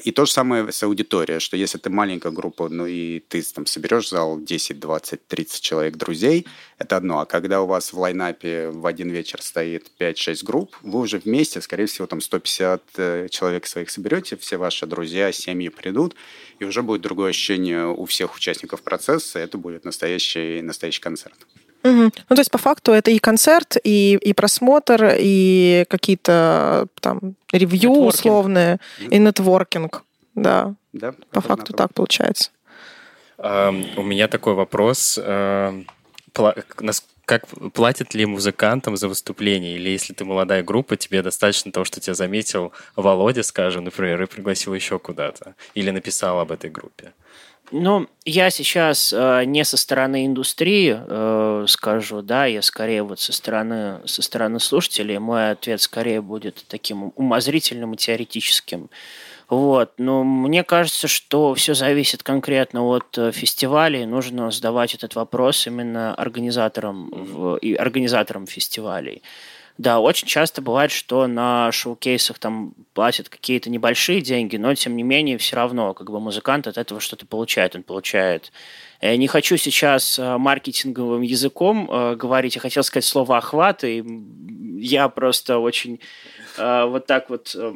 И то же самое с аудиторией, что если ты маленькая группа, ну и ты там соберешь зал десять, двадцать, тридцать человек друзей, это одно. А когда у вас в лайнапе в один вечер стоит пять-шесть групп, вы уже вместе, скорее всего, там сто пятьдесят человек своих соберете, все ваши друзья, семьи придут, и уже будет другое ощущение у всех участников процесса, это будет настоящий, настоящий концерт. Угу. Ну, то есть, по факту, это и концерт, и, и просмотр, и какие-то там ревью нетворкинг. Условные, и нетворкинг. Да, да по факту так получается. Uh, у меня такой вопрос. Uh, пла- как платят ли музыкантам за выступление? Или если ты молодая группа, тебе достаточно того, что тебя заметил Володя, скажем, например, и пригласил еще куда-то? Или написал об этой группе? Ну, я сейчас э, не со стороны индустрии э, скажу, да, я скорее вот со стороны, со стороны слушателей, мой ответ скорее будет таким умозрительным и теоретическим. Вот, но мне кажется, что все зависит конкретно от фестивалей, нужно задавать этот вопрос именно организаторам, в, и организаторам фестивалей. Да, очень часто бывает, что на шоукейсах там платят какие-то небольшие деньги, но, тем не менее, все равно как бы музыкант от этого что-то получает. Он получает... Я не хочу сейчас маркетинговым языком э, говорить, я хотел сказать слово «охват», и я просто очень э, вот так вот... Э,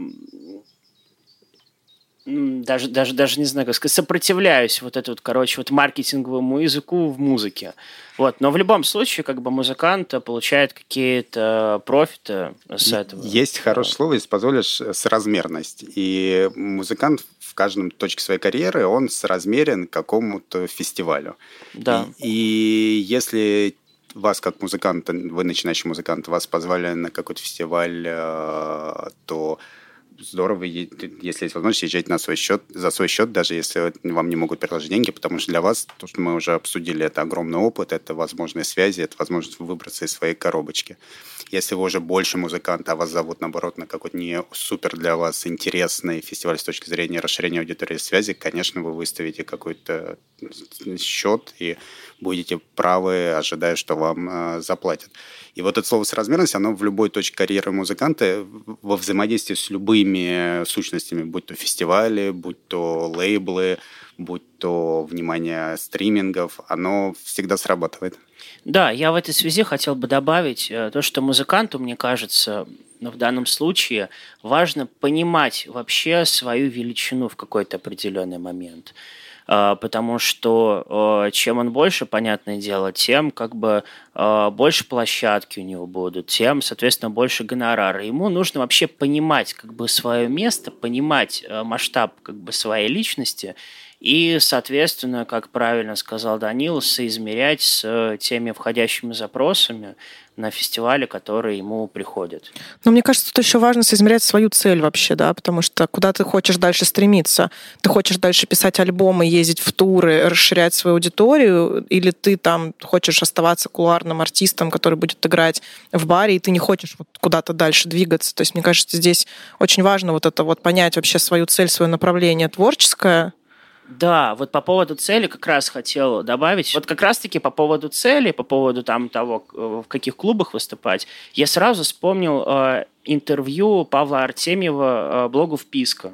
Даже, даже, даже не знаю, как сказать, сопротивляюсь вот этому, короче, вот маркетинговому языку в музыке. Вот. Но в любом случае, как бы музыкант получает какие-то профиты с этого. Есть хорошее слово, если позволишь, соразмерность. И музыкант в каждом точке своей карьеры, он соразмерен какому-то фестивалю. Да. И, и если... вас как музыканта, вы начинающий музыкант, вас позвали на какой-то фестиваль, то... здорово, если есть возможность, езжайте на свой счет, за свой счет, даже если вам не могут предложить деньги, потому что для вас, то, что мы уже обсудили, это огромный опыт, это возможные связи, это возможность выбраться из своей коробочки. Если вы уже больше музыкант, а вас зовут, наоборот, на какой-то не супер для вас интересный фестиваль с точки зрения расширения аудитории связи, конечно, вы выставите какой-то счет и будете правы, ожидая, что вам заплатят. И вот это слово «соразмерность», оно в любой точке карьеры музыканта во взаимодействии с любыми сущностями, будь то фестивали, будь то лейблы, будь то внимание стримингов, оно всегда срабатывает. Да, я в этой связи хотел бы добавить то, что музыканту, мне кажется, в данном случае важно понимать вообще свою величину в какой-то определенный момент. Потому что чем он больше, понятное дело, тем как бы больше площадки у него будут, тем, соответственно, больше гонорара. Ему нужно вообще понимать как бы свое место, понимать масштаб как бы своей личности и, соответственно, как правильно сказал Данил, соизмерять с теми входящими запросами на фестивале, которые ему приходят. Но мне кажется, тут еще важно соизмерять свою цель вообще, да, потому что куда ты хочешь дальше стремиться? Ты хочешь дальше писать альбомы, ездить в туры, расширять свою аудиторию, или ты там хочешь оставаться кулуарным артистом, который будет играть в баре, и ты не хочешь вот куда-то дальше двигаться? То есть, мне кажется, здесь очень важно вот это вот понять вообще свою цель, свое направление творческое. Да, вот по поводу цели как раз хотел добавить. Вот как раз-таки по поводу цели, по поводу там того, в каких клубах выступать, я сразу вспомнил э, интервью Павла Артемьева э, блогу «Вписка».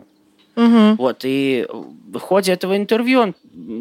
Угу. Вот, и в ходе этого интервью он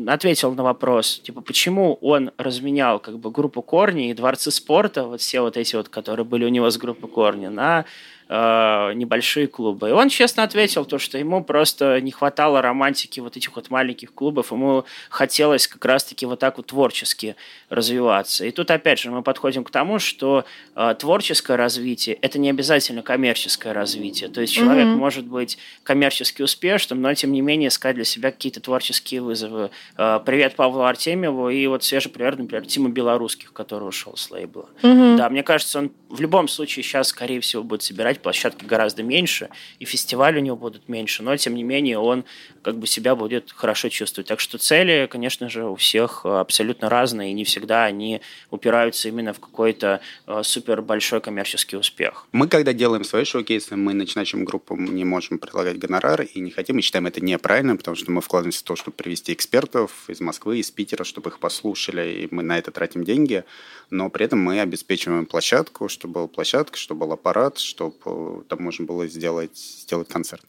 ответил на вопрос, типа, почему он разменял как бы группу «Корни» и «Дворцы спорта», вот все вот эти вот, которые были у него с группы «Корни», на... небольшие клубы. И он честно ответил то, что ему просто не хватало романтики вот этих вот маленьких клубов, ему хотелось как раз-таки вот так вот творчески развиваться. И тут опять же мы подходим к тому, что э, творческое развитие – это не обязательно коммерческое развитие. То есть человек mm-hmm. может быть коммерчески успешным, но тем не менее искать для себя какие-то творческие вызовы. Э, привет Павлу Артемьеву и вот свежий пример, например, Тима Белорусских, который ушел с лейбла. Mm-hmm. Да, мне кажется, он в любом случае сейчас, скорее всего, будет собирать будет площадки гораздо меньше, и фестивали у него будут меньше, но, тем не менее, он как бы себя будет хорошо чувствовать. Так что цели, конечно же, у всех абсолютно разные, и не всегда они упираются именно в какой-то супер большой коммерческий успех. Мы, когда делаем свои шоу-кейсы, мы начинающим группам не можем предлагать гонорар, и не хотим, и считаем это неправильным, потому что мы вкладываемся в то, чтобы привести экспертов из Москвы, из Питера, чтобы их послушали, и мы на это тратим деньги, но при этом мы обеспечиваем площадку, чтобы была площадка, чтобы был аппарат, чтобы там можно было сделать, сделать концерт.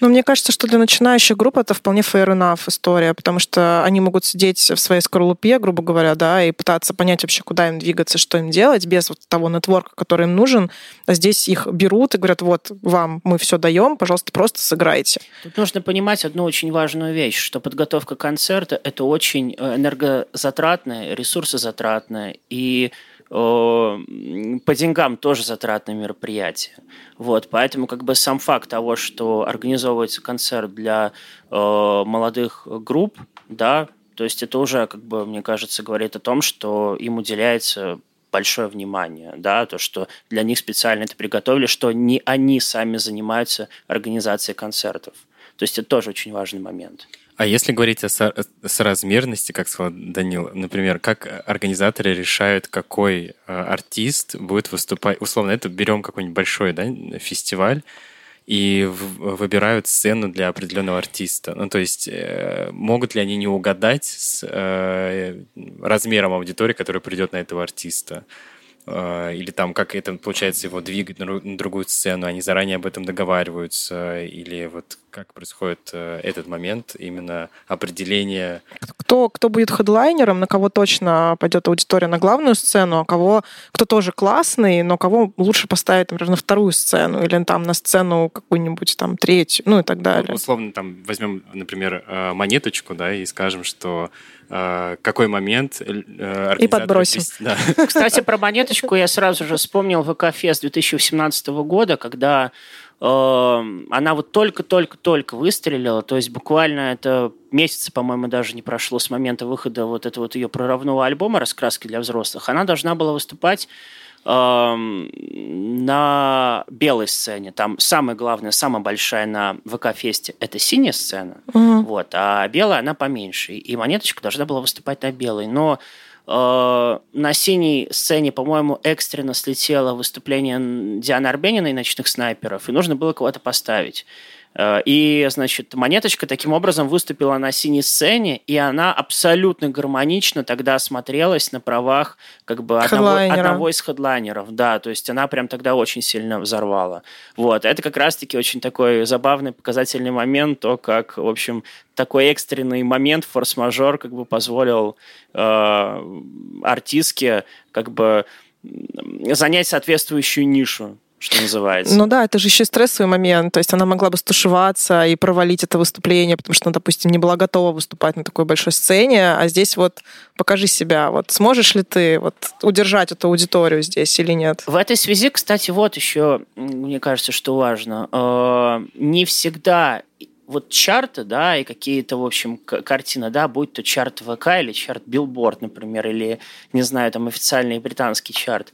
Ну, мне кажется, что для начинающих групп это вполне fair enough история, потому что они могут сидеть в своей скорлупе, грубо говоря, да, и пытаться понять вообще, куда им двигаться, что им делать, без вот того нетворка, который им нужен. А здесь их берут и говорят, вот, вам мы все даем, пожалуйста, просто сыграйте. Тут нужно понимать одну очень важную вещь, что подготовка концерта – это очень энергозатратное, ресурсозатратное и по деньгам тоже затратное мероприятие. Вот, поэтому как бы сам факт того, что организовывается концерт для э, молодых групп, да, то есть это уже, как бы, мне кажется, говорит о том, что им уделяется большое внимание, да, то, что для них специально это приготовили, что не они сами занимаются организацией концертов. То есть это тоже очень важный момент. А если говорить о соразмерности, как сказал Данил, например, как организаторы решают, какой артист будет выступать? Условно, это берем какой-нибудь большой, да, фестиваль и выбирают сцену для определенного артиста. Ну, то есть могут ли они не угадать с размером аудитории, которая придет на этого артиста? Или там, как это получается, его двигать на другую сцену, они заранее об этом договариваются, или вот как происходит этот момент, именно определение... Кто, кто будет хедлайнером, на кого точно пойдет аудитория на главную сцену, а кого, кто тоже классный, но кого лучше поставить, например, на вторую сцену, или там на сцену какую-нибудь там третью, ну и так далее. Ну, условно, там, возьмем, например, монеточку, да, и скажем, что какой момент... И подбросим. Да. Кстати, про монеточку я сразу же вспомнил вэ ка-фест две тысячи восемнадцатого года, когда э, она вот только-только-только выстрелила, то есть буквально это месяца, по-моему, даже не прошло с момента выхода вот этого вот ее прорывного альбома «Раскраски для взрослых». Она должна была выступать на белой сцене. Там самая главная, самая большая на вэ ка-фесте – это синяя сцена, угу. Вот, а белая, она поменьше. И монеточка должна была выступать на белой. Но э, на синей сцене, по-моему, экстренно слетело выступление Дианы Арбениной и «Ночных снайперов», и нужно было кого-то поставить. И, значит, монеточка таким образом выступила на синей сцене, и она абсолютно гармонично тогда смотрелась на правах как бы одного, одного из хедлайнеров. Да, то есть она прям тогда очень сильно взорвала. Вот. Это как раз-таки очень такой забавный показательный момент, то, как, в общем, такой экстренный момент, форс-мажор, как бы позволил э, артистке как бы занять соответствующую нишу, что называется. Ну да, это же еще и стрессовый момент, то есть она могла бы стушеваться и провалить это выступление, потому что она, допустим, не была готова выступать на такой большой сцене, а здесь вот покажи себя, вот сможешь ли ты вот удержать эту аудиторию здесь или нет. В этой связи, кстати, вот еще, мне кажется, что важно, не всегда вот чарты, да, и какие-то, в общем, картины, да, будь то чарт вэ ка или чарт Billboard, например, или, не знаю, там официальный британский чарт,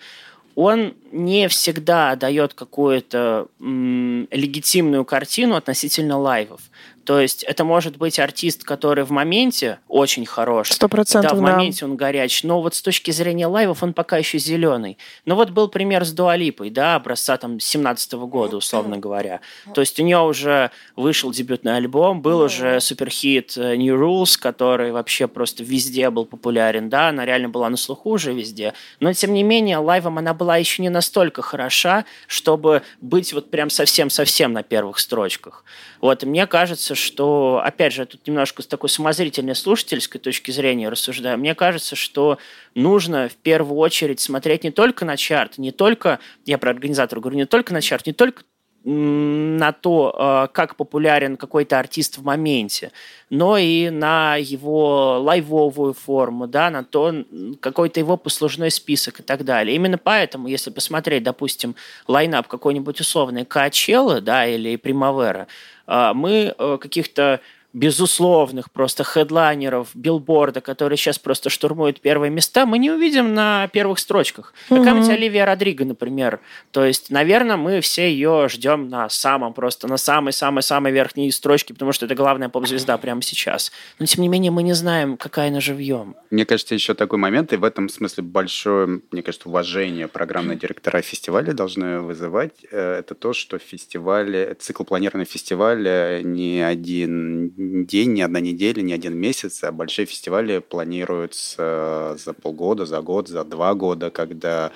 он не всегда дает какую-то м, легитимную картину относительно лайвов. То есть это может быть артист, который в моменте очень хорош. Сто процентов, да. В моменте он горяч, но вот с точки зрения лайвов он пока еще зеленый. Но вот был пример с Дуа Липой, да, образца там семнадцатого года, условно говоря. То есть у нее уже вышел дебютный альбом, был уже суперхит New Rules, который вообще просто везде был популярен, да, она реально была на слуху уже везде. Но, тем не менее, лайвом она была еще не настолько хороша, чтобы быть вот прям совсем-совсем на первых строчках. Вот, и мне кажется, что, опять же, я тут немножко с такой самозрительной слушательской точки зрения рассуждаю, мне кажется, что нужно в первую очередь смотреть не только на чарт, не только, я про организатора говорю, не только на чарт, не только на то, как популярен какой-то артист в моменте, но и на его лайвовую форму, да, на то, какой-то его послужной список и так далее. Именно поэтому, если посмотреть, допустим, лайнап какой-нибудь условной Коачеллы, да, или Примавера, мы каких-то безусловных просто хедлайнеров Билборда, которые сейчас просто штурмуют первые места, мы не увидим на первых строчках. Mm-hmm. Какая-нибудь Оливия Родриго, например. То есть, наверное, мы все ее ждем на самом просто, на самой-самой-самой верхней строчке, потому что это главная поп-звезда прямо сейчас. Но, тем не менее, мы не знаем, какая она живьем. Мне кажется, еще такой момент, и в этом смысле большое, мне кажется, уважение программные директора фестиваля должны вызывать. Это то, что фестиваль, цикл планированного фестиваля не один день, ни одна неделя, ни один месяц, а большие фестивали планируются за полгода, за год, за два года, когда,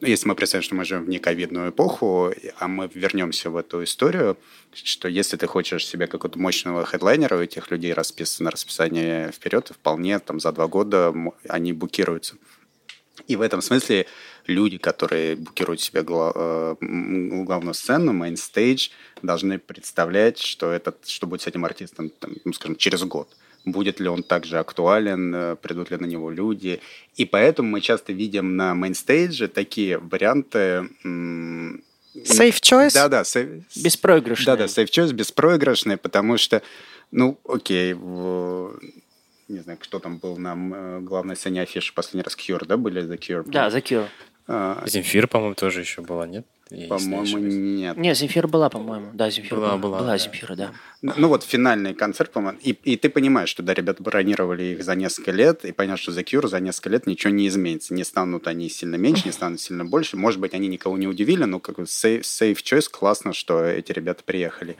если мы представим, что мы живем в нековидную эпоху, а мы вернемся в эту историю, что если ты хочешь себе какого-то мощного хедлайнера, у этих людей расписано расписание вперед, вполне там, за два года они букируются. И в этом смысле люди, которые букируют себе главную сцену, мейнстейдж, должны представлять, что, этот, что будет с этим артистом, там, ну, скажем, через год. Будет ли он также актуален, придут ли на него люди. И поэтому мы часто видим на мейнстейдже такие варианты... М- safe choice? Да-да. Safe... Беспроигрышные. Да-да, safe choice, беспроигрышные, потому что, ну, окей... В... Не знаю, кто там был на главной сцене афиши последний раз, Cure, да, были The Cure? Да, The Cure. А... Земфира, по-моему, тоже еще была, нет? Я по-моему, не нет. Нет, Земфира была, по-моему. Да, Земфира была. Была, была, была да. Земфира, да. Ну вот, финальный концерт, по-моему. И, и ты понимаешь, что, да, ребята бронировали их за несколько лет, и понятно, что The Cure за несколько лет ничего не изменится. Не станут они сильно меньше, не станут сильно больше. Может быть, они никого не удивили, но как бы safe, safe choice, классно, что эти ребята приехали.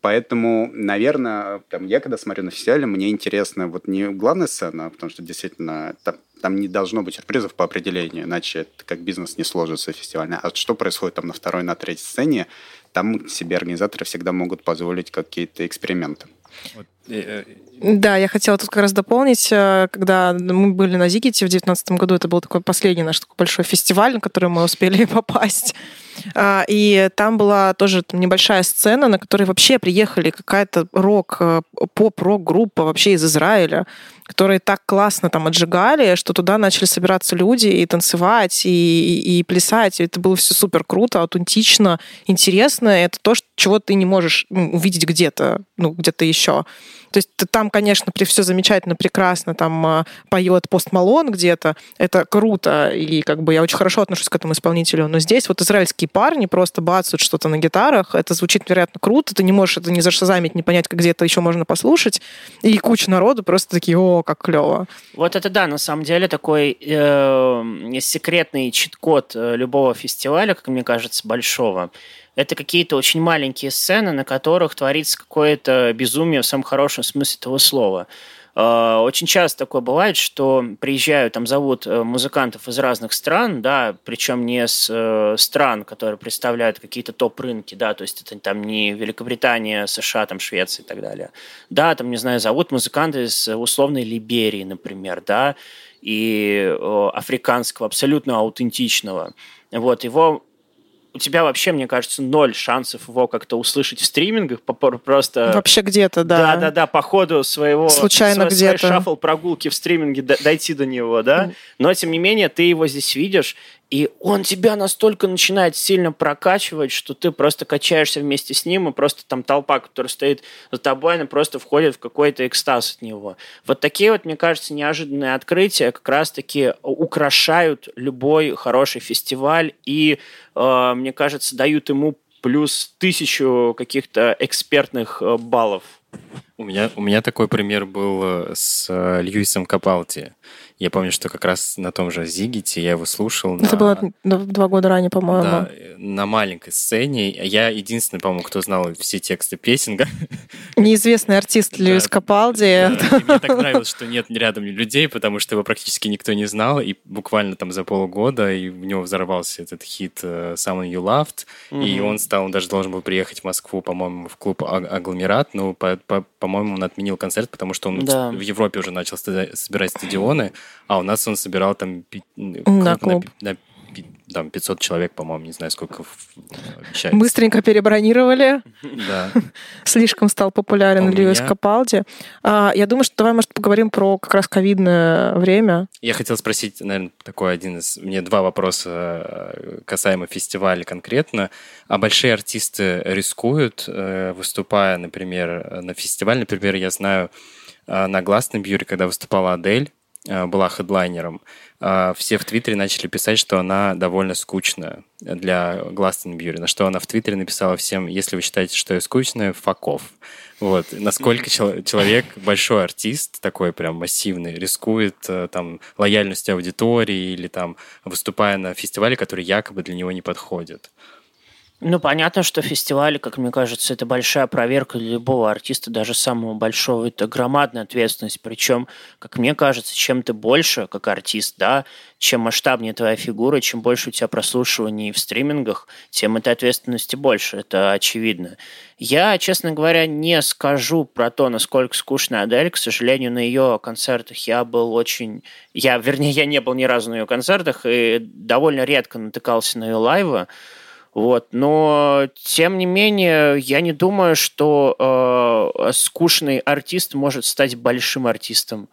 Поэтому, наверное, там, я когда смотрю на фестивале, мне интересно вот не главная сцена, потому что действительно там, там не должно быть сюрпризов по определению, иначе это как бизнес не сложится фестивальный. А что происходит там на второй, на третьей сцене, там себе организаторы всегда могут позволить какие-то эксперименты. Вот. Да, я хотела тут как раз дополнить, когда мы были на Зигите в девятнадцатом году, это был такой последний наш такой большой фестиваль, на который мы успели попасть, и там была тоже небольшая сцена, на которой вообще приехали какая-то рок, поп-рок группа вообще из Израиля, которые так классно там отжигали, что туда начали собираться люди и танцевать, и, и, и плясать, и это было все супер круто, аутентично, интересно, это то, чего ты не можешь увидеть где-то, ну, где-то еще. То есть там, конечно, все замечательно, прекрасно, там поет Пост Малон где-то, это круто, и как бы я очень хорошо отношусь к этому исполнителю, но здесь вот израильские парни просто бацают что-то на гитарах, это звучит невероятно круто, ты не можешь это не зашазамить, не понять, где это еще можно послушать, и куча народу просто такие, о, как клево. Вот это да, на самом деле такой секретный чит-код любого фестиваля, как мне кажется, большого. Это какие-то очень маленькие сцены, на которых творится какое-то безумие в самом хорошем смысле этого слова. Очень часто такое бывает, что приезжают, там зовут музыкантов из разных стран, да, причем не с стран, которые представляют какие-то топ-рынки, да, то есть это там не Великобритания, США, там Швеция и так далее. Да, там, не знаю, зовут музыканты из условной Либерии, например, да, и африканского, абсолютно аутентичного. Вот, его... У тебя вообще, мне кажется, ноль шансов его как-то услышать в стримингах. Просто... Вообще где-то, да. Да-да-да, по ходу своего... Случайно своей, где-то. Своей шаффл-прогулки в стриминге дойти до него, да? Но, тем не менее, ты его здесь видишь, и он тебя настолько начинает сильно прокачивать, что ты просто качаешься вместе с ним, и просто там толпа, которая стоит за тобой, она просто входит в какой-то экстаз от него. Вот такие вот, мне кажется, неожиданные открытия как раз-таки украшают любой хороший фестиваль и, э, мне кажется, дают ему плюс тысячу каких-то экспертных баллов. У меня, у меня такой пример был с Льюисом Капалди. Я помню, что как раз на том же Зигите я его слушал. Это на... было два года ранее, по-моему. Да, на маленькой сцене. Я единственный, по-моему, кто знал все тексты песен. Неизвестный артист Льюис Капалди. Мне так нравилось, что нет рядом людей, потому что его практически никто не знал. И буквально там за полгода и у него взорвался этот хит «Someone You Loved». И он стал, он даже должен был приехать в Москву, по-моему, в клуб «Агломерат». Ну, по-моему, он отменил концерт, потому что он в Европе уже начал собирать стадионы. А у нас он собирал там на, на, на, там пятьсот человек, по-моему, не знаю, сколько обещает. Быстренько перебронировали. Да. Слишком стал популярен Льюис Капалди. Я думаю, что давай, может, поговорим про как раз ковидное время. Я хотел спросить, наверное, такой один из... Мне два вопроса касаемо фестиваля конкретно. А большие артисты рискуют, выступая, например, на фестивале? Например, я знаю, на Гластонбери, когда выступала Адель, была хедлайнером, все в Твиттере начали писать, что она довольно скучная для Гластонбери, на что она в Твиттере написала всем: если вы считаете, что я скучная, факов. Вот. Насколько человек, большой артист, такой прям массивный, рискует там лояльностью аудитории или там выступая на фестивале, который якобы для него не подходит? Ну, понятно, что фестивали, как мне кажется, это большая проверка для любого артиста, даже самого большого. Это громадная ответственность. Причем, как мне кажется, чем ты больше, как артист, да, чем масштабнее твоя фигура, чем больше у тебя прослушиваний в стримингах, тем этой ответственности больше. Это очевидно. Я, честно говоря, не скажу про то, насколько скучная Адель. К сожалению, на ее концертах я был очень... Я, вернее, я не был ни разу на ее концертах и довольно редко натыкался на ее лайвы. Вот. Но, тем не менее, я не думаю, что э, скучный артист может стать большим артистом.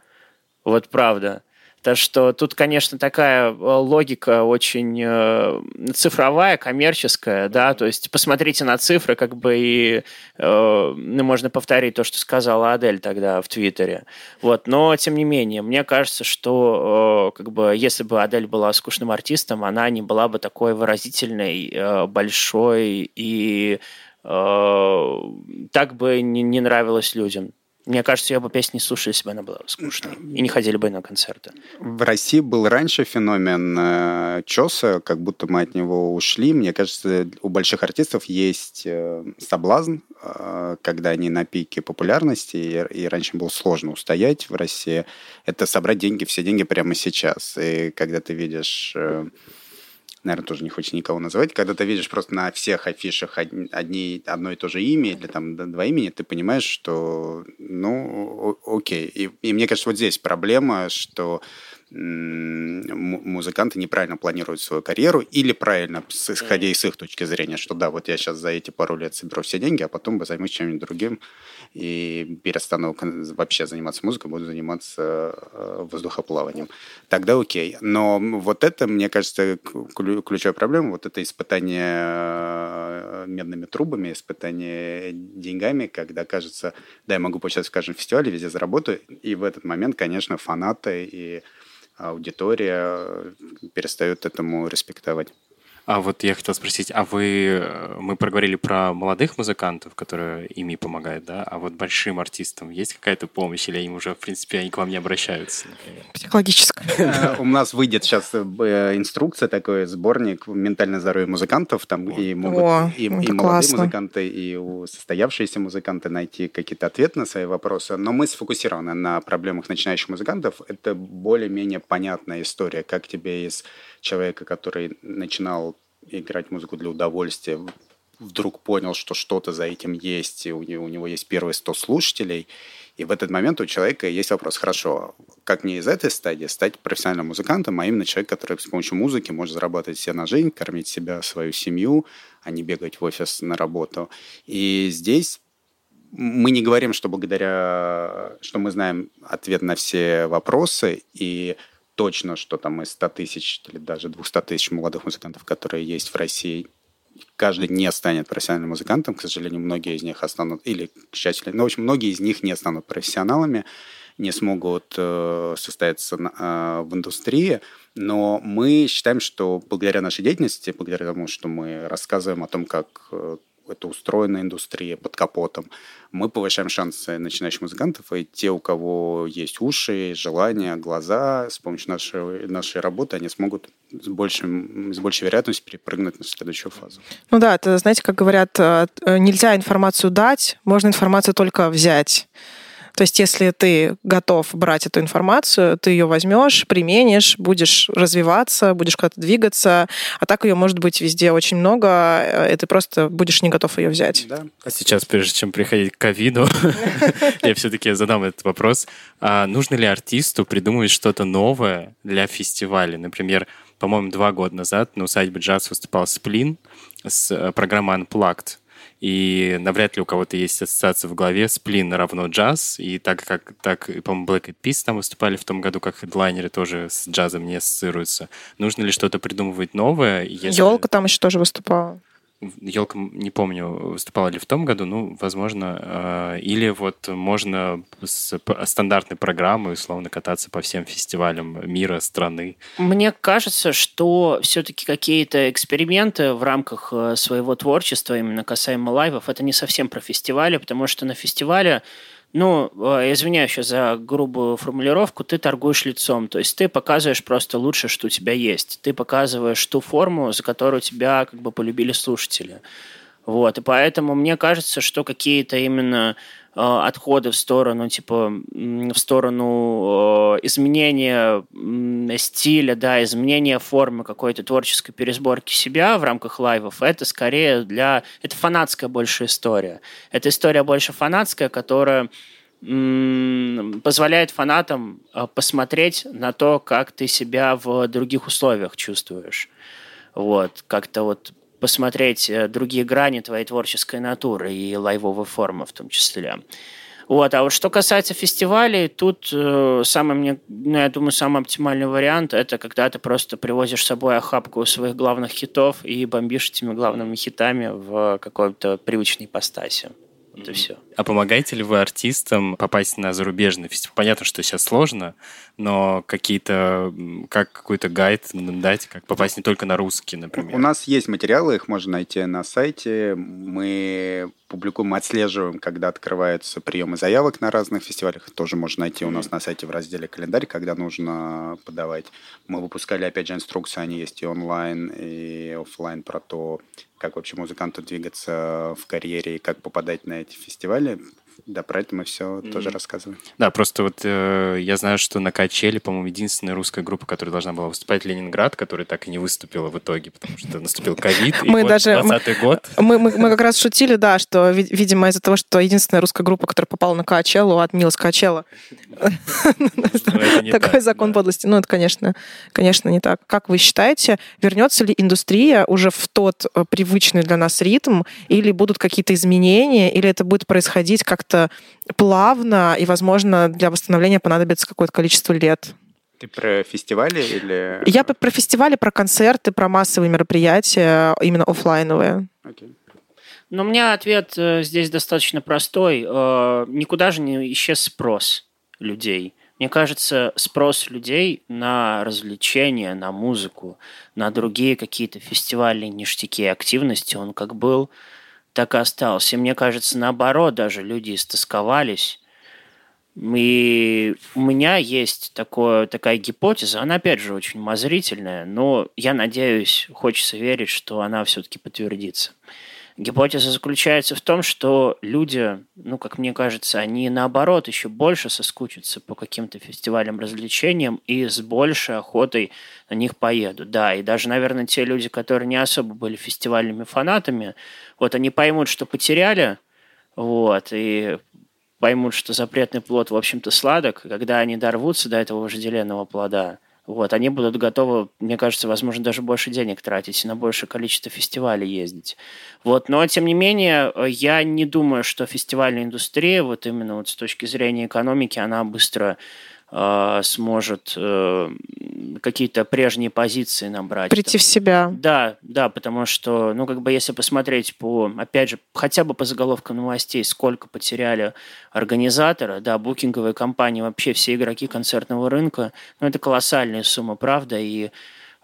Вот правда. Так что тут, конечно, такая логика очень э, цифровая, коммерческая, да, то есть посмотрите на цифры, как бы и э, можно повторить то, что сказала Адель тогда в Твиттере. Вот, но тем не менее, мне кажется, что э, как бы если бы Адель была скучным артистом, она не была бы такой выразительной, э, большой и э, так бы не, не нравилась людям. Мне кажется, я бы песни слушала, если бы она была скучной, и не ходили бы на концерты. В России был раньше феномен чоса, как будто мы от него ушли. Мне кажется, у больших артистов есть соблазн, когда они на пике популярности, и раньше было сложно устоять в России, это собрать деньги, все деньги прямо сейчас. И когда ты видишь... Наверное, тоже не хочешь никого называть. Когда ты видишь просто на всех афишах одни, одно и то же имя или там два имени, ты понимаешь, что ну, окей. И, и мне кажется, вот здесь проблема, что музыканты неправильно планируют свою карьеру или правильно, исходя из их точки зрения, что да, вот я сейчас за эти пару лет соберу все деньги, а потом займусь чем-нибудь другим и перестану вообще заниматься музыкой, буду заниматься воздухоплаванием. Тогда окей. Но вот это, мне кажется, ключевая проблема, вот это испытание медными трубами, испытание деньгами, когда кажется, да, я могу поучаствовать в каждом фестивале, везде заработаю, и в этот момент, конечно, фанаты и аудитория перестает этому респектовать. А вот я хотел спросить, а вы, мы проговорили про молодых музыкантов, которые ими помогают, да? А вот большим артистам есть какая-то помощь? Или им уже, в принципе, они к вам не обращаются? Например? Психологическая. У нас выйдет сейчас инструкция, такой сборник «Ментальное здоровье музыкантов». Там и могут и молодые музыканты, и состоявшиеся музыканты найти какие-то ответы на свои вопросы. Но мы сфокусированы на проблемах начинающих музыкантов. Это более-менее понятная история, как тебе из человека, который начинал играть музыку для удовольствия, вдруг понял, что что-то за этим есть, и у него, у него есть первые сто слушателей, и в этот момент у человека есть вопрос: хорошо, как мне из этой стадии стать профессиональным музыкантом, а именно человек, который с помощью музыки может зарабатывать себе на жизнь, кормить себя, свою семью, а не бегать в офис на работу. И здесь мы не говорим, что благодаря, что мы знаем ответ на все вопросы, и точно, что там из ста тысяч или даже двухсот тысяч молодых музыкантов, которые есть в России, каждый не станет профессиональным музыкантом. К сожалению, многие из них останут, или, к счастью, ну, в общем, многие из них не станут профессионалами, не смогут э, состояться на, э, в индустрии. Но мы считаем, что благодаря нашей деятельности, благодаря тому, что мы рассказываем о том, как э, это устроена индустрия под капотом, мы повышаем шансы начинающих музыкантов, и те, у кого есть уши, желания, глаза, с помощью нашей, нашей работы они смогут с, большим, с большей вероятностью перепрыгнуть на следующую фазу. Ну да, это, знаете, как говорят, нельзя информацию дать, можно информацию только взять. То есть если ты готов брать эту информацию, ты ее возьмешь, применишь, будешь развиваться, будешь куда-то двигаться, а так ее может быть везде очень много, и ты просто будешь не готов ее взять. Да. А сейчас, прежде чем приходить к ковиду, я все-таки задам этот вопрос. Нужно ли артисту придумывать что-то новое для фестиваля? Например, по-моему, два года назад на усадьбе джаз выступал Сплин с программой Unplugged. И навряд ли у кого-то есть ассоциация в голове «Сплин равно джаз». И так, как, так по-моему, Black Eyed Peas там выступали в том году, как хедлайнеры тоже с джазом не ассоциируются. Нужно ли что-то придумывать новое? Если... «Ёлка» там еще тоже выступала. «Ёлка», не помню, выступала ли в том году, ну, возможно. Или вот можно с стандартной программой условно кататься по всем фестивалям мира, страны. Мне кажется, что все-таки какие-то эксперименты в рамках своего творчества, именно касаемо лайвов, это не совсем про фестивали, потому что на фестивале, ну, я извиняюсь сейчас за грубую формулировку, ты торгуешь лицом, то есть ты показываешь просто лучшее, что у тебя есть. Ты показываешь ту форму, за которую тебя как бы полюбили слушатели. Вот, и поэтому мне кажется, что какие-то именно э, отходы в сторону, типа, в сторону э, изменения э, стиля, да, изменения формы какой-то творческой пересборки себя в рамках лайвов, это скорее для... Это фанатская больше история. Это история больше фанатская, которая м- позволяет фанатам посмотреть на то, как ты себя в других условиях чувствуешь. Вот, как-то вот... посмотреть другие грани твоей творческой натуры и лайвовой формы в том числе. Вот. А вот что касается фестивалей, тут э, самый, мне, ну, я думаю, самый оптимальный вариант – это когда ты просто привозишь с собой охапку своих главных хитов и бомбишь этими главными хитами в какой-то привычной ипостаси. Это все. А помогаете ли вы артистам попасть на зарубежный фестиваль? Понятно, что сейчас сложно, но какие-то, как какой-то гайд дать, как попасть не только на русский, например? У нас есть материалы, их можно найти на сайте. Мы публикуем, мы отслеживаем, когда открываются приемы заявок на разных фестивалях. Тоже можно найти у нас на сайте в разделе «Календарь», когда нужно подавать. Мы выпускали, опять же, инструкции, они есть и онлайн, и офлайн про то, как вообще музыканту двигаться в карьере и как попадать на эти фестивали. Да, про это мы все mm-hmm. тоже рассказываем. Да, просто вот э, я знаю, что на Коачелле, по-моему, единственная русская группа, которая должна была выступать, Ленинград, которая так и не выступила в итоге, потому что наступил ковид, и вот двадцатый год. Мы, мы, мы как раз шутили, да, что, видимо, из-за того, что единственная русская группа, которая попала на Коачеллу, отменилась Коачелла. Такой закон подлости. Ну, это, конечно, конечно, не так. Как вы считаете, вернется ли индустрия уже в тот привычный для нас ритм, или будут какие-то изменения, или это будет происходить как-то плавно, и, возможно, для восстановления понадобится какое-то количество лет. Ты про фестивали или... Я про фестивали, про концерты, про массовые мероприятия, именно офлайновые. Окей. Но у меня ответ здесь достаточно простой. Никуда же не исчез спрос людей. Мне кажется, спрос людей на развлечения, на музыку, на другие какие-то фестивали, ништяки, активности, он как был, так и остался. И мне кажется, наоборот, даже люди истосковались. И у меня есть такое, такая гипотеза, она, опять же, очень умозрительная, но я надеюсь, хочется верить, что она все-таки подтвердится. Гипотеза заключается в том, что люди, ну, как мне кажется, они, наоборот, еще больше соскучатся по каким-то фестивалям, развлечениям и с большей охотой на них поедут. Да, и даже, наверное, те люди, которые не особо были фестивальными фанатами, вот они поймут, что потеряли, вот, и поймут, что запретный плод, в общем-то, сладок. Когда они дорвутся до этого вожделенного плода, вот, они будут готовы, мне кажется, возможно, даже больше денег тратить и на большее количество фестивалей ездить. Вот. Но, тем не менее, я не думаю, что фестивальная индустрия, вот именно вот с точки зрения экономики, она быстро э, сможет э, какие-то прежние позиции набрать. Прийти в себя. Да, да, потому что, ну, как бы, если посмотреть по, опять же, хотя бы по заголовкам новостей, сколько потеряли организаторы, да, букинговые компании, вообще все игроки концертного рынка, ну, это колоссальная сумма, правда, и, э,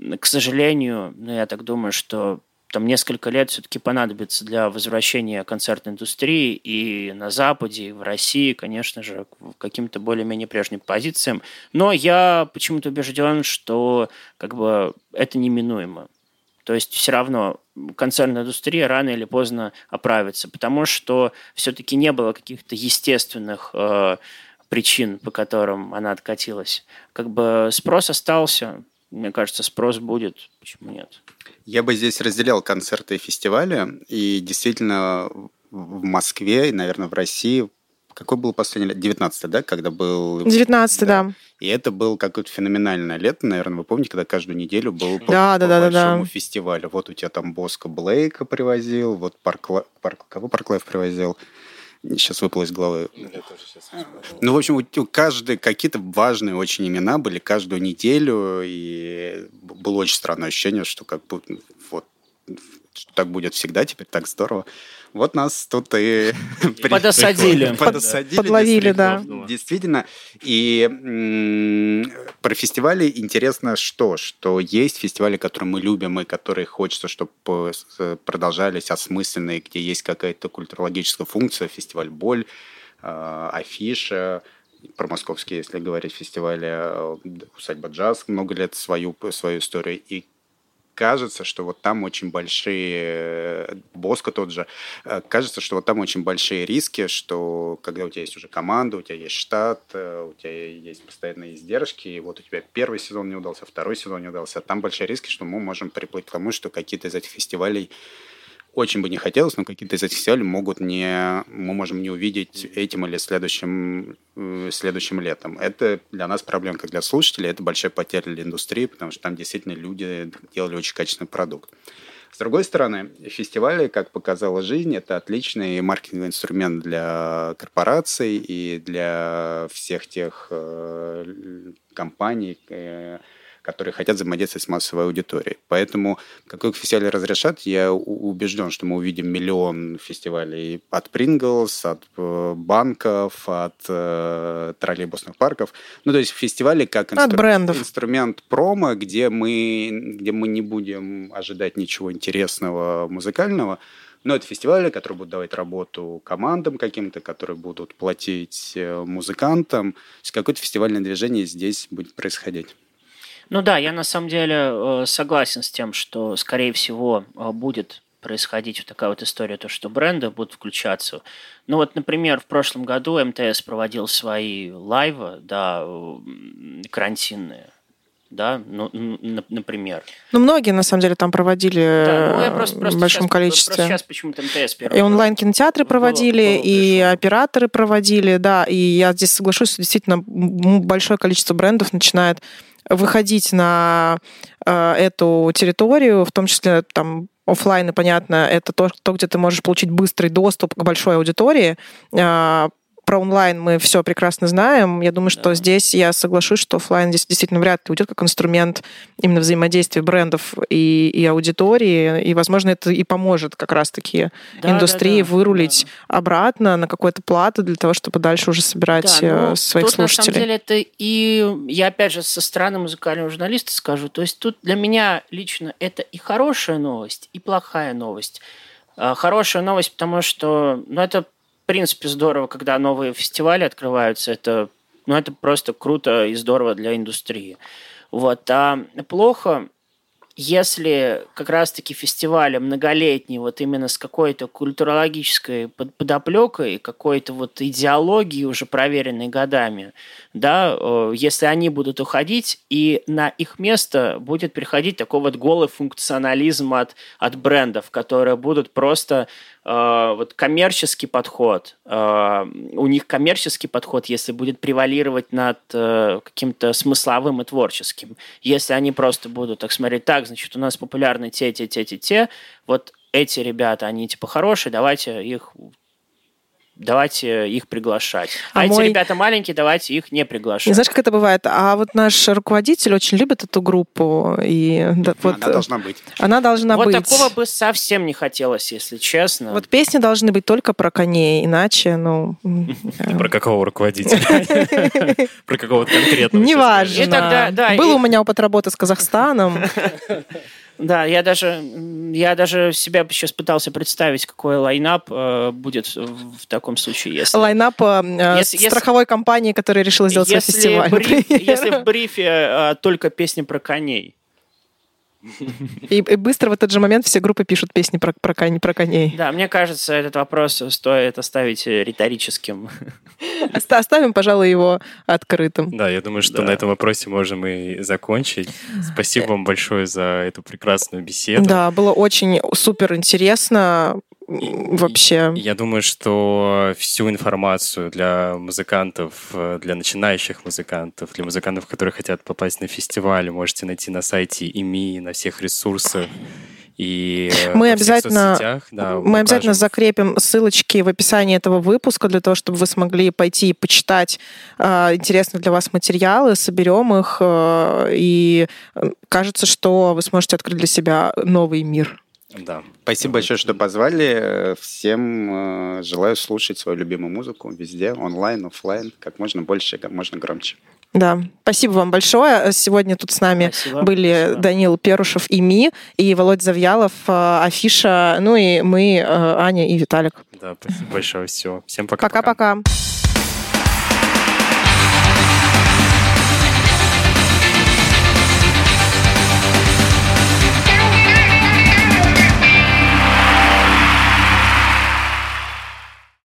к сожалению, ну, я так думаю, что там несколько лет все-таки понадобится для возвращения концертной индустрии и на Западе, и в России, конечно же, к каким-то более-менее прежним позициям. Но я почему-то убежден, что как бы это неминуемо. То есть все равно концертная индустрия рано или поздно оправится, потому что все-таки не было каких-то естественных э, причин, по которым она откатилась. Как бы спрос остался. Мне кажется, спрос будет. Почему нет? Я бы здесь разделял концерты и фестивали. И действительно в Москве и, наверное, в России Какой был последний лет? девятнадцатый, да, когда был... девятнадцатый, да. да. И это было какое-то феноменальное лето, наверное, вы помните, когда каждую неделю был да, по, да, по да, большому да, да. фестивалю. Вот у тебя там Боско Блейка привозил, вот Парк лайф... Парк... Кого Парк лайф привозил? Сейчас выпало из головы. Я тоже сейчас ну, в общем, у каждой какие-то важные очень имена были каждую неделю, и было очень странное ощущение, что как будто вот так будет всегда, теперь так здорово. Вот нас тут и... Подосадили. Подосадили. Подловили, да. Действительно. И про фестивали интересно что? Что есть фестивали, которые мы любим, и которые хочется, чтобы продолжались осмысленные, где есть какая-то культурологическая функция, фестиваль «Боль», афиша, про московские, если говорить, фестивали, «Усадьба джаз» много лет свою, свою историю, и кажется, что вот там очень большие... Боско тот же. Кажется, что вот там очень большие риски, что когда у тебя есть уже команда, у тебя есть штат, у тебя есть постоянные издержки, и вот у тебя первый сезон не удался, второй сезон не удался. Там большие риски, что мы можем приплыть к тому, что какие-то из этих фестивалей очень бы не хотелось, но какие-то из этих фестивалей могут не... Мы можем не увидеть этим или следующим, следующим летом. Это для нас проблема, как для слушателей. Это большая потеря для индустрии, потому что там действительно люди делали очень качественный продукт. С другой стороны, фестивали, как показала жизнь, это отличный маркетинговый инструмент для корпораций и для всех тех компаний, которые хотят взаимодействовать с массовой аудиторией. Поэтому, какой фестиваль разрешат, я убежден, что мы увидим миллион фестивалей от Принглс, от банков, от э, троллейбусных парков. Ну, то есть фестивали как инстру... инструмент промо, где мы, где мы не будем ожидать ничего интересного музыкального. Но это фестивали, которые будут давать работу командам каким-то, которые будут платить музыкантам. То есть какое-то фестивальное движение здесь будет происходить. Ну да, я на самом деле согласен с тем, что, скорее всего, будет происходить такая вот история, то, что бренды будут включаться. Ну вот, например, в прошлом году эм тэ эс проводил свои лайвы, да, карантинные. Да, ну, например. Ну, многие, на самом деле, там проводили да, ну, я просто, просто в большом сейчас, количестве. Просто сейчас почему-то эм тэ эс первый. И онлайн-кинотеатры проводили, было, было, и пришло. Операторы проводили, да. И я здесь соглашусь, что действительно большое количество брендов начинает выходить на э, эту территорию, в том числе там офлайн, и понятно, это то, то, где ты можешь получить быстрый доступ к большой аудитории. Э, про онлайн мы все прекрасно знаем. Я думаю, да. что здесь я соглашусь, что офлайн здесь действительно вряд ли уйдет как инструмент именно взаимодействия брендов и, и аудитории. И, возможно, это и поможет как раз-таки да, индустрии да, да, вырулить да. обратно на какую-то плату для того, чтобы дальше уже собирать да, своих тут, слушателей. На самом деле, это и... Я, опять же, со стороны музыкального журналиста скажу. То есть тут для меня лично это и хорошая новость, и плохая новость. Хорошая новость, потому что... Ну, это... В принципе, здорово, когда новые фестивали открываются. Это, ну, это просто круто и здорово для индустрии. Вот. А плохо, если как раз-таки фестивали многолетние, вот именно с какой-то культурологической подоплекой, какой-то вот идеологией, уже проверенной годами, да, если они будут уходить, и на их место будет приходить такой вот голый функционализм от, от брендов, которые будут просто... Вот коммерческий подход, у них коммерческий подход, если будет превалировать над каким-то смысловым и творческим. Если они просто будут так смотреть, так, значит, у нас популярны те, те, те, те, те, вот эти ребята, они типа хорошие, давайте их... Давайте их приглашать. А, а мой... эти ребята маленькие, давайте их не приглашать. Не знаешь, как это бывает? А вот наш руководитель очень любит эту группу. И да, вот... Она должна быть. Она должна вот быть. Вот такого бы совсем не хотелось, если честно. Вот песни должны быть только про коней, иначе, ну... Про какого руководителя? Про какого-то конкретного. Неважно. Было у меня опыт работы с Казахстаном. Да, я даже, я даже себя сейчас пытался представить, какой лайнап э, будет в таком случае, если... Лайнап э, если, страховой если, компании, которая решила сделать свой фестиваль. Бриф, если в брифе э, только песни про коней. И, и быстро в этот же момент все группы пишут песни про, про, конь, про коней. Да, мне кажется, этот вопрос стоит оставить риторическим. Оставим, пожалуй, его открытым. Да, я думаю, что да. на этом вопросе можем и закончить. Спасибо вам большое за эту прекрасную беседу. Да, было очень супер интересно. вообще... Я думаю, что всю информацию для музыкантов, для начинающих музыкантов, для музыкантов, которые хотят попасть на фестиваль, можете найти на сайте ИМИ, на всех ресурсах. И мы обязательно, соцсетях, да, мы мы обязательно закрепим ссылочки в описании этого выпуска для того, чтобы вы смогли пойти и почитать э, интересные для вас материалы, соберем их, э, и кажется, что вы сможете открыть для себя новый мир. Да. Спасибо большое, что позвали. Всем э, желаю слушать свою любимую музыку везде, онлайн, офлайн, как можно больше, как можно громче. Да, спасибо вам большое. Сегодня тут с нами спасибо. были спасибо. Данил Перушев, ИМИ, и Володь Завьялов, Афиша, ну и мы, Аня и Виталик. Да, спасибо большое, все. Всем пока-пока. Пока-пока.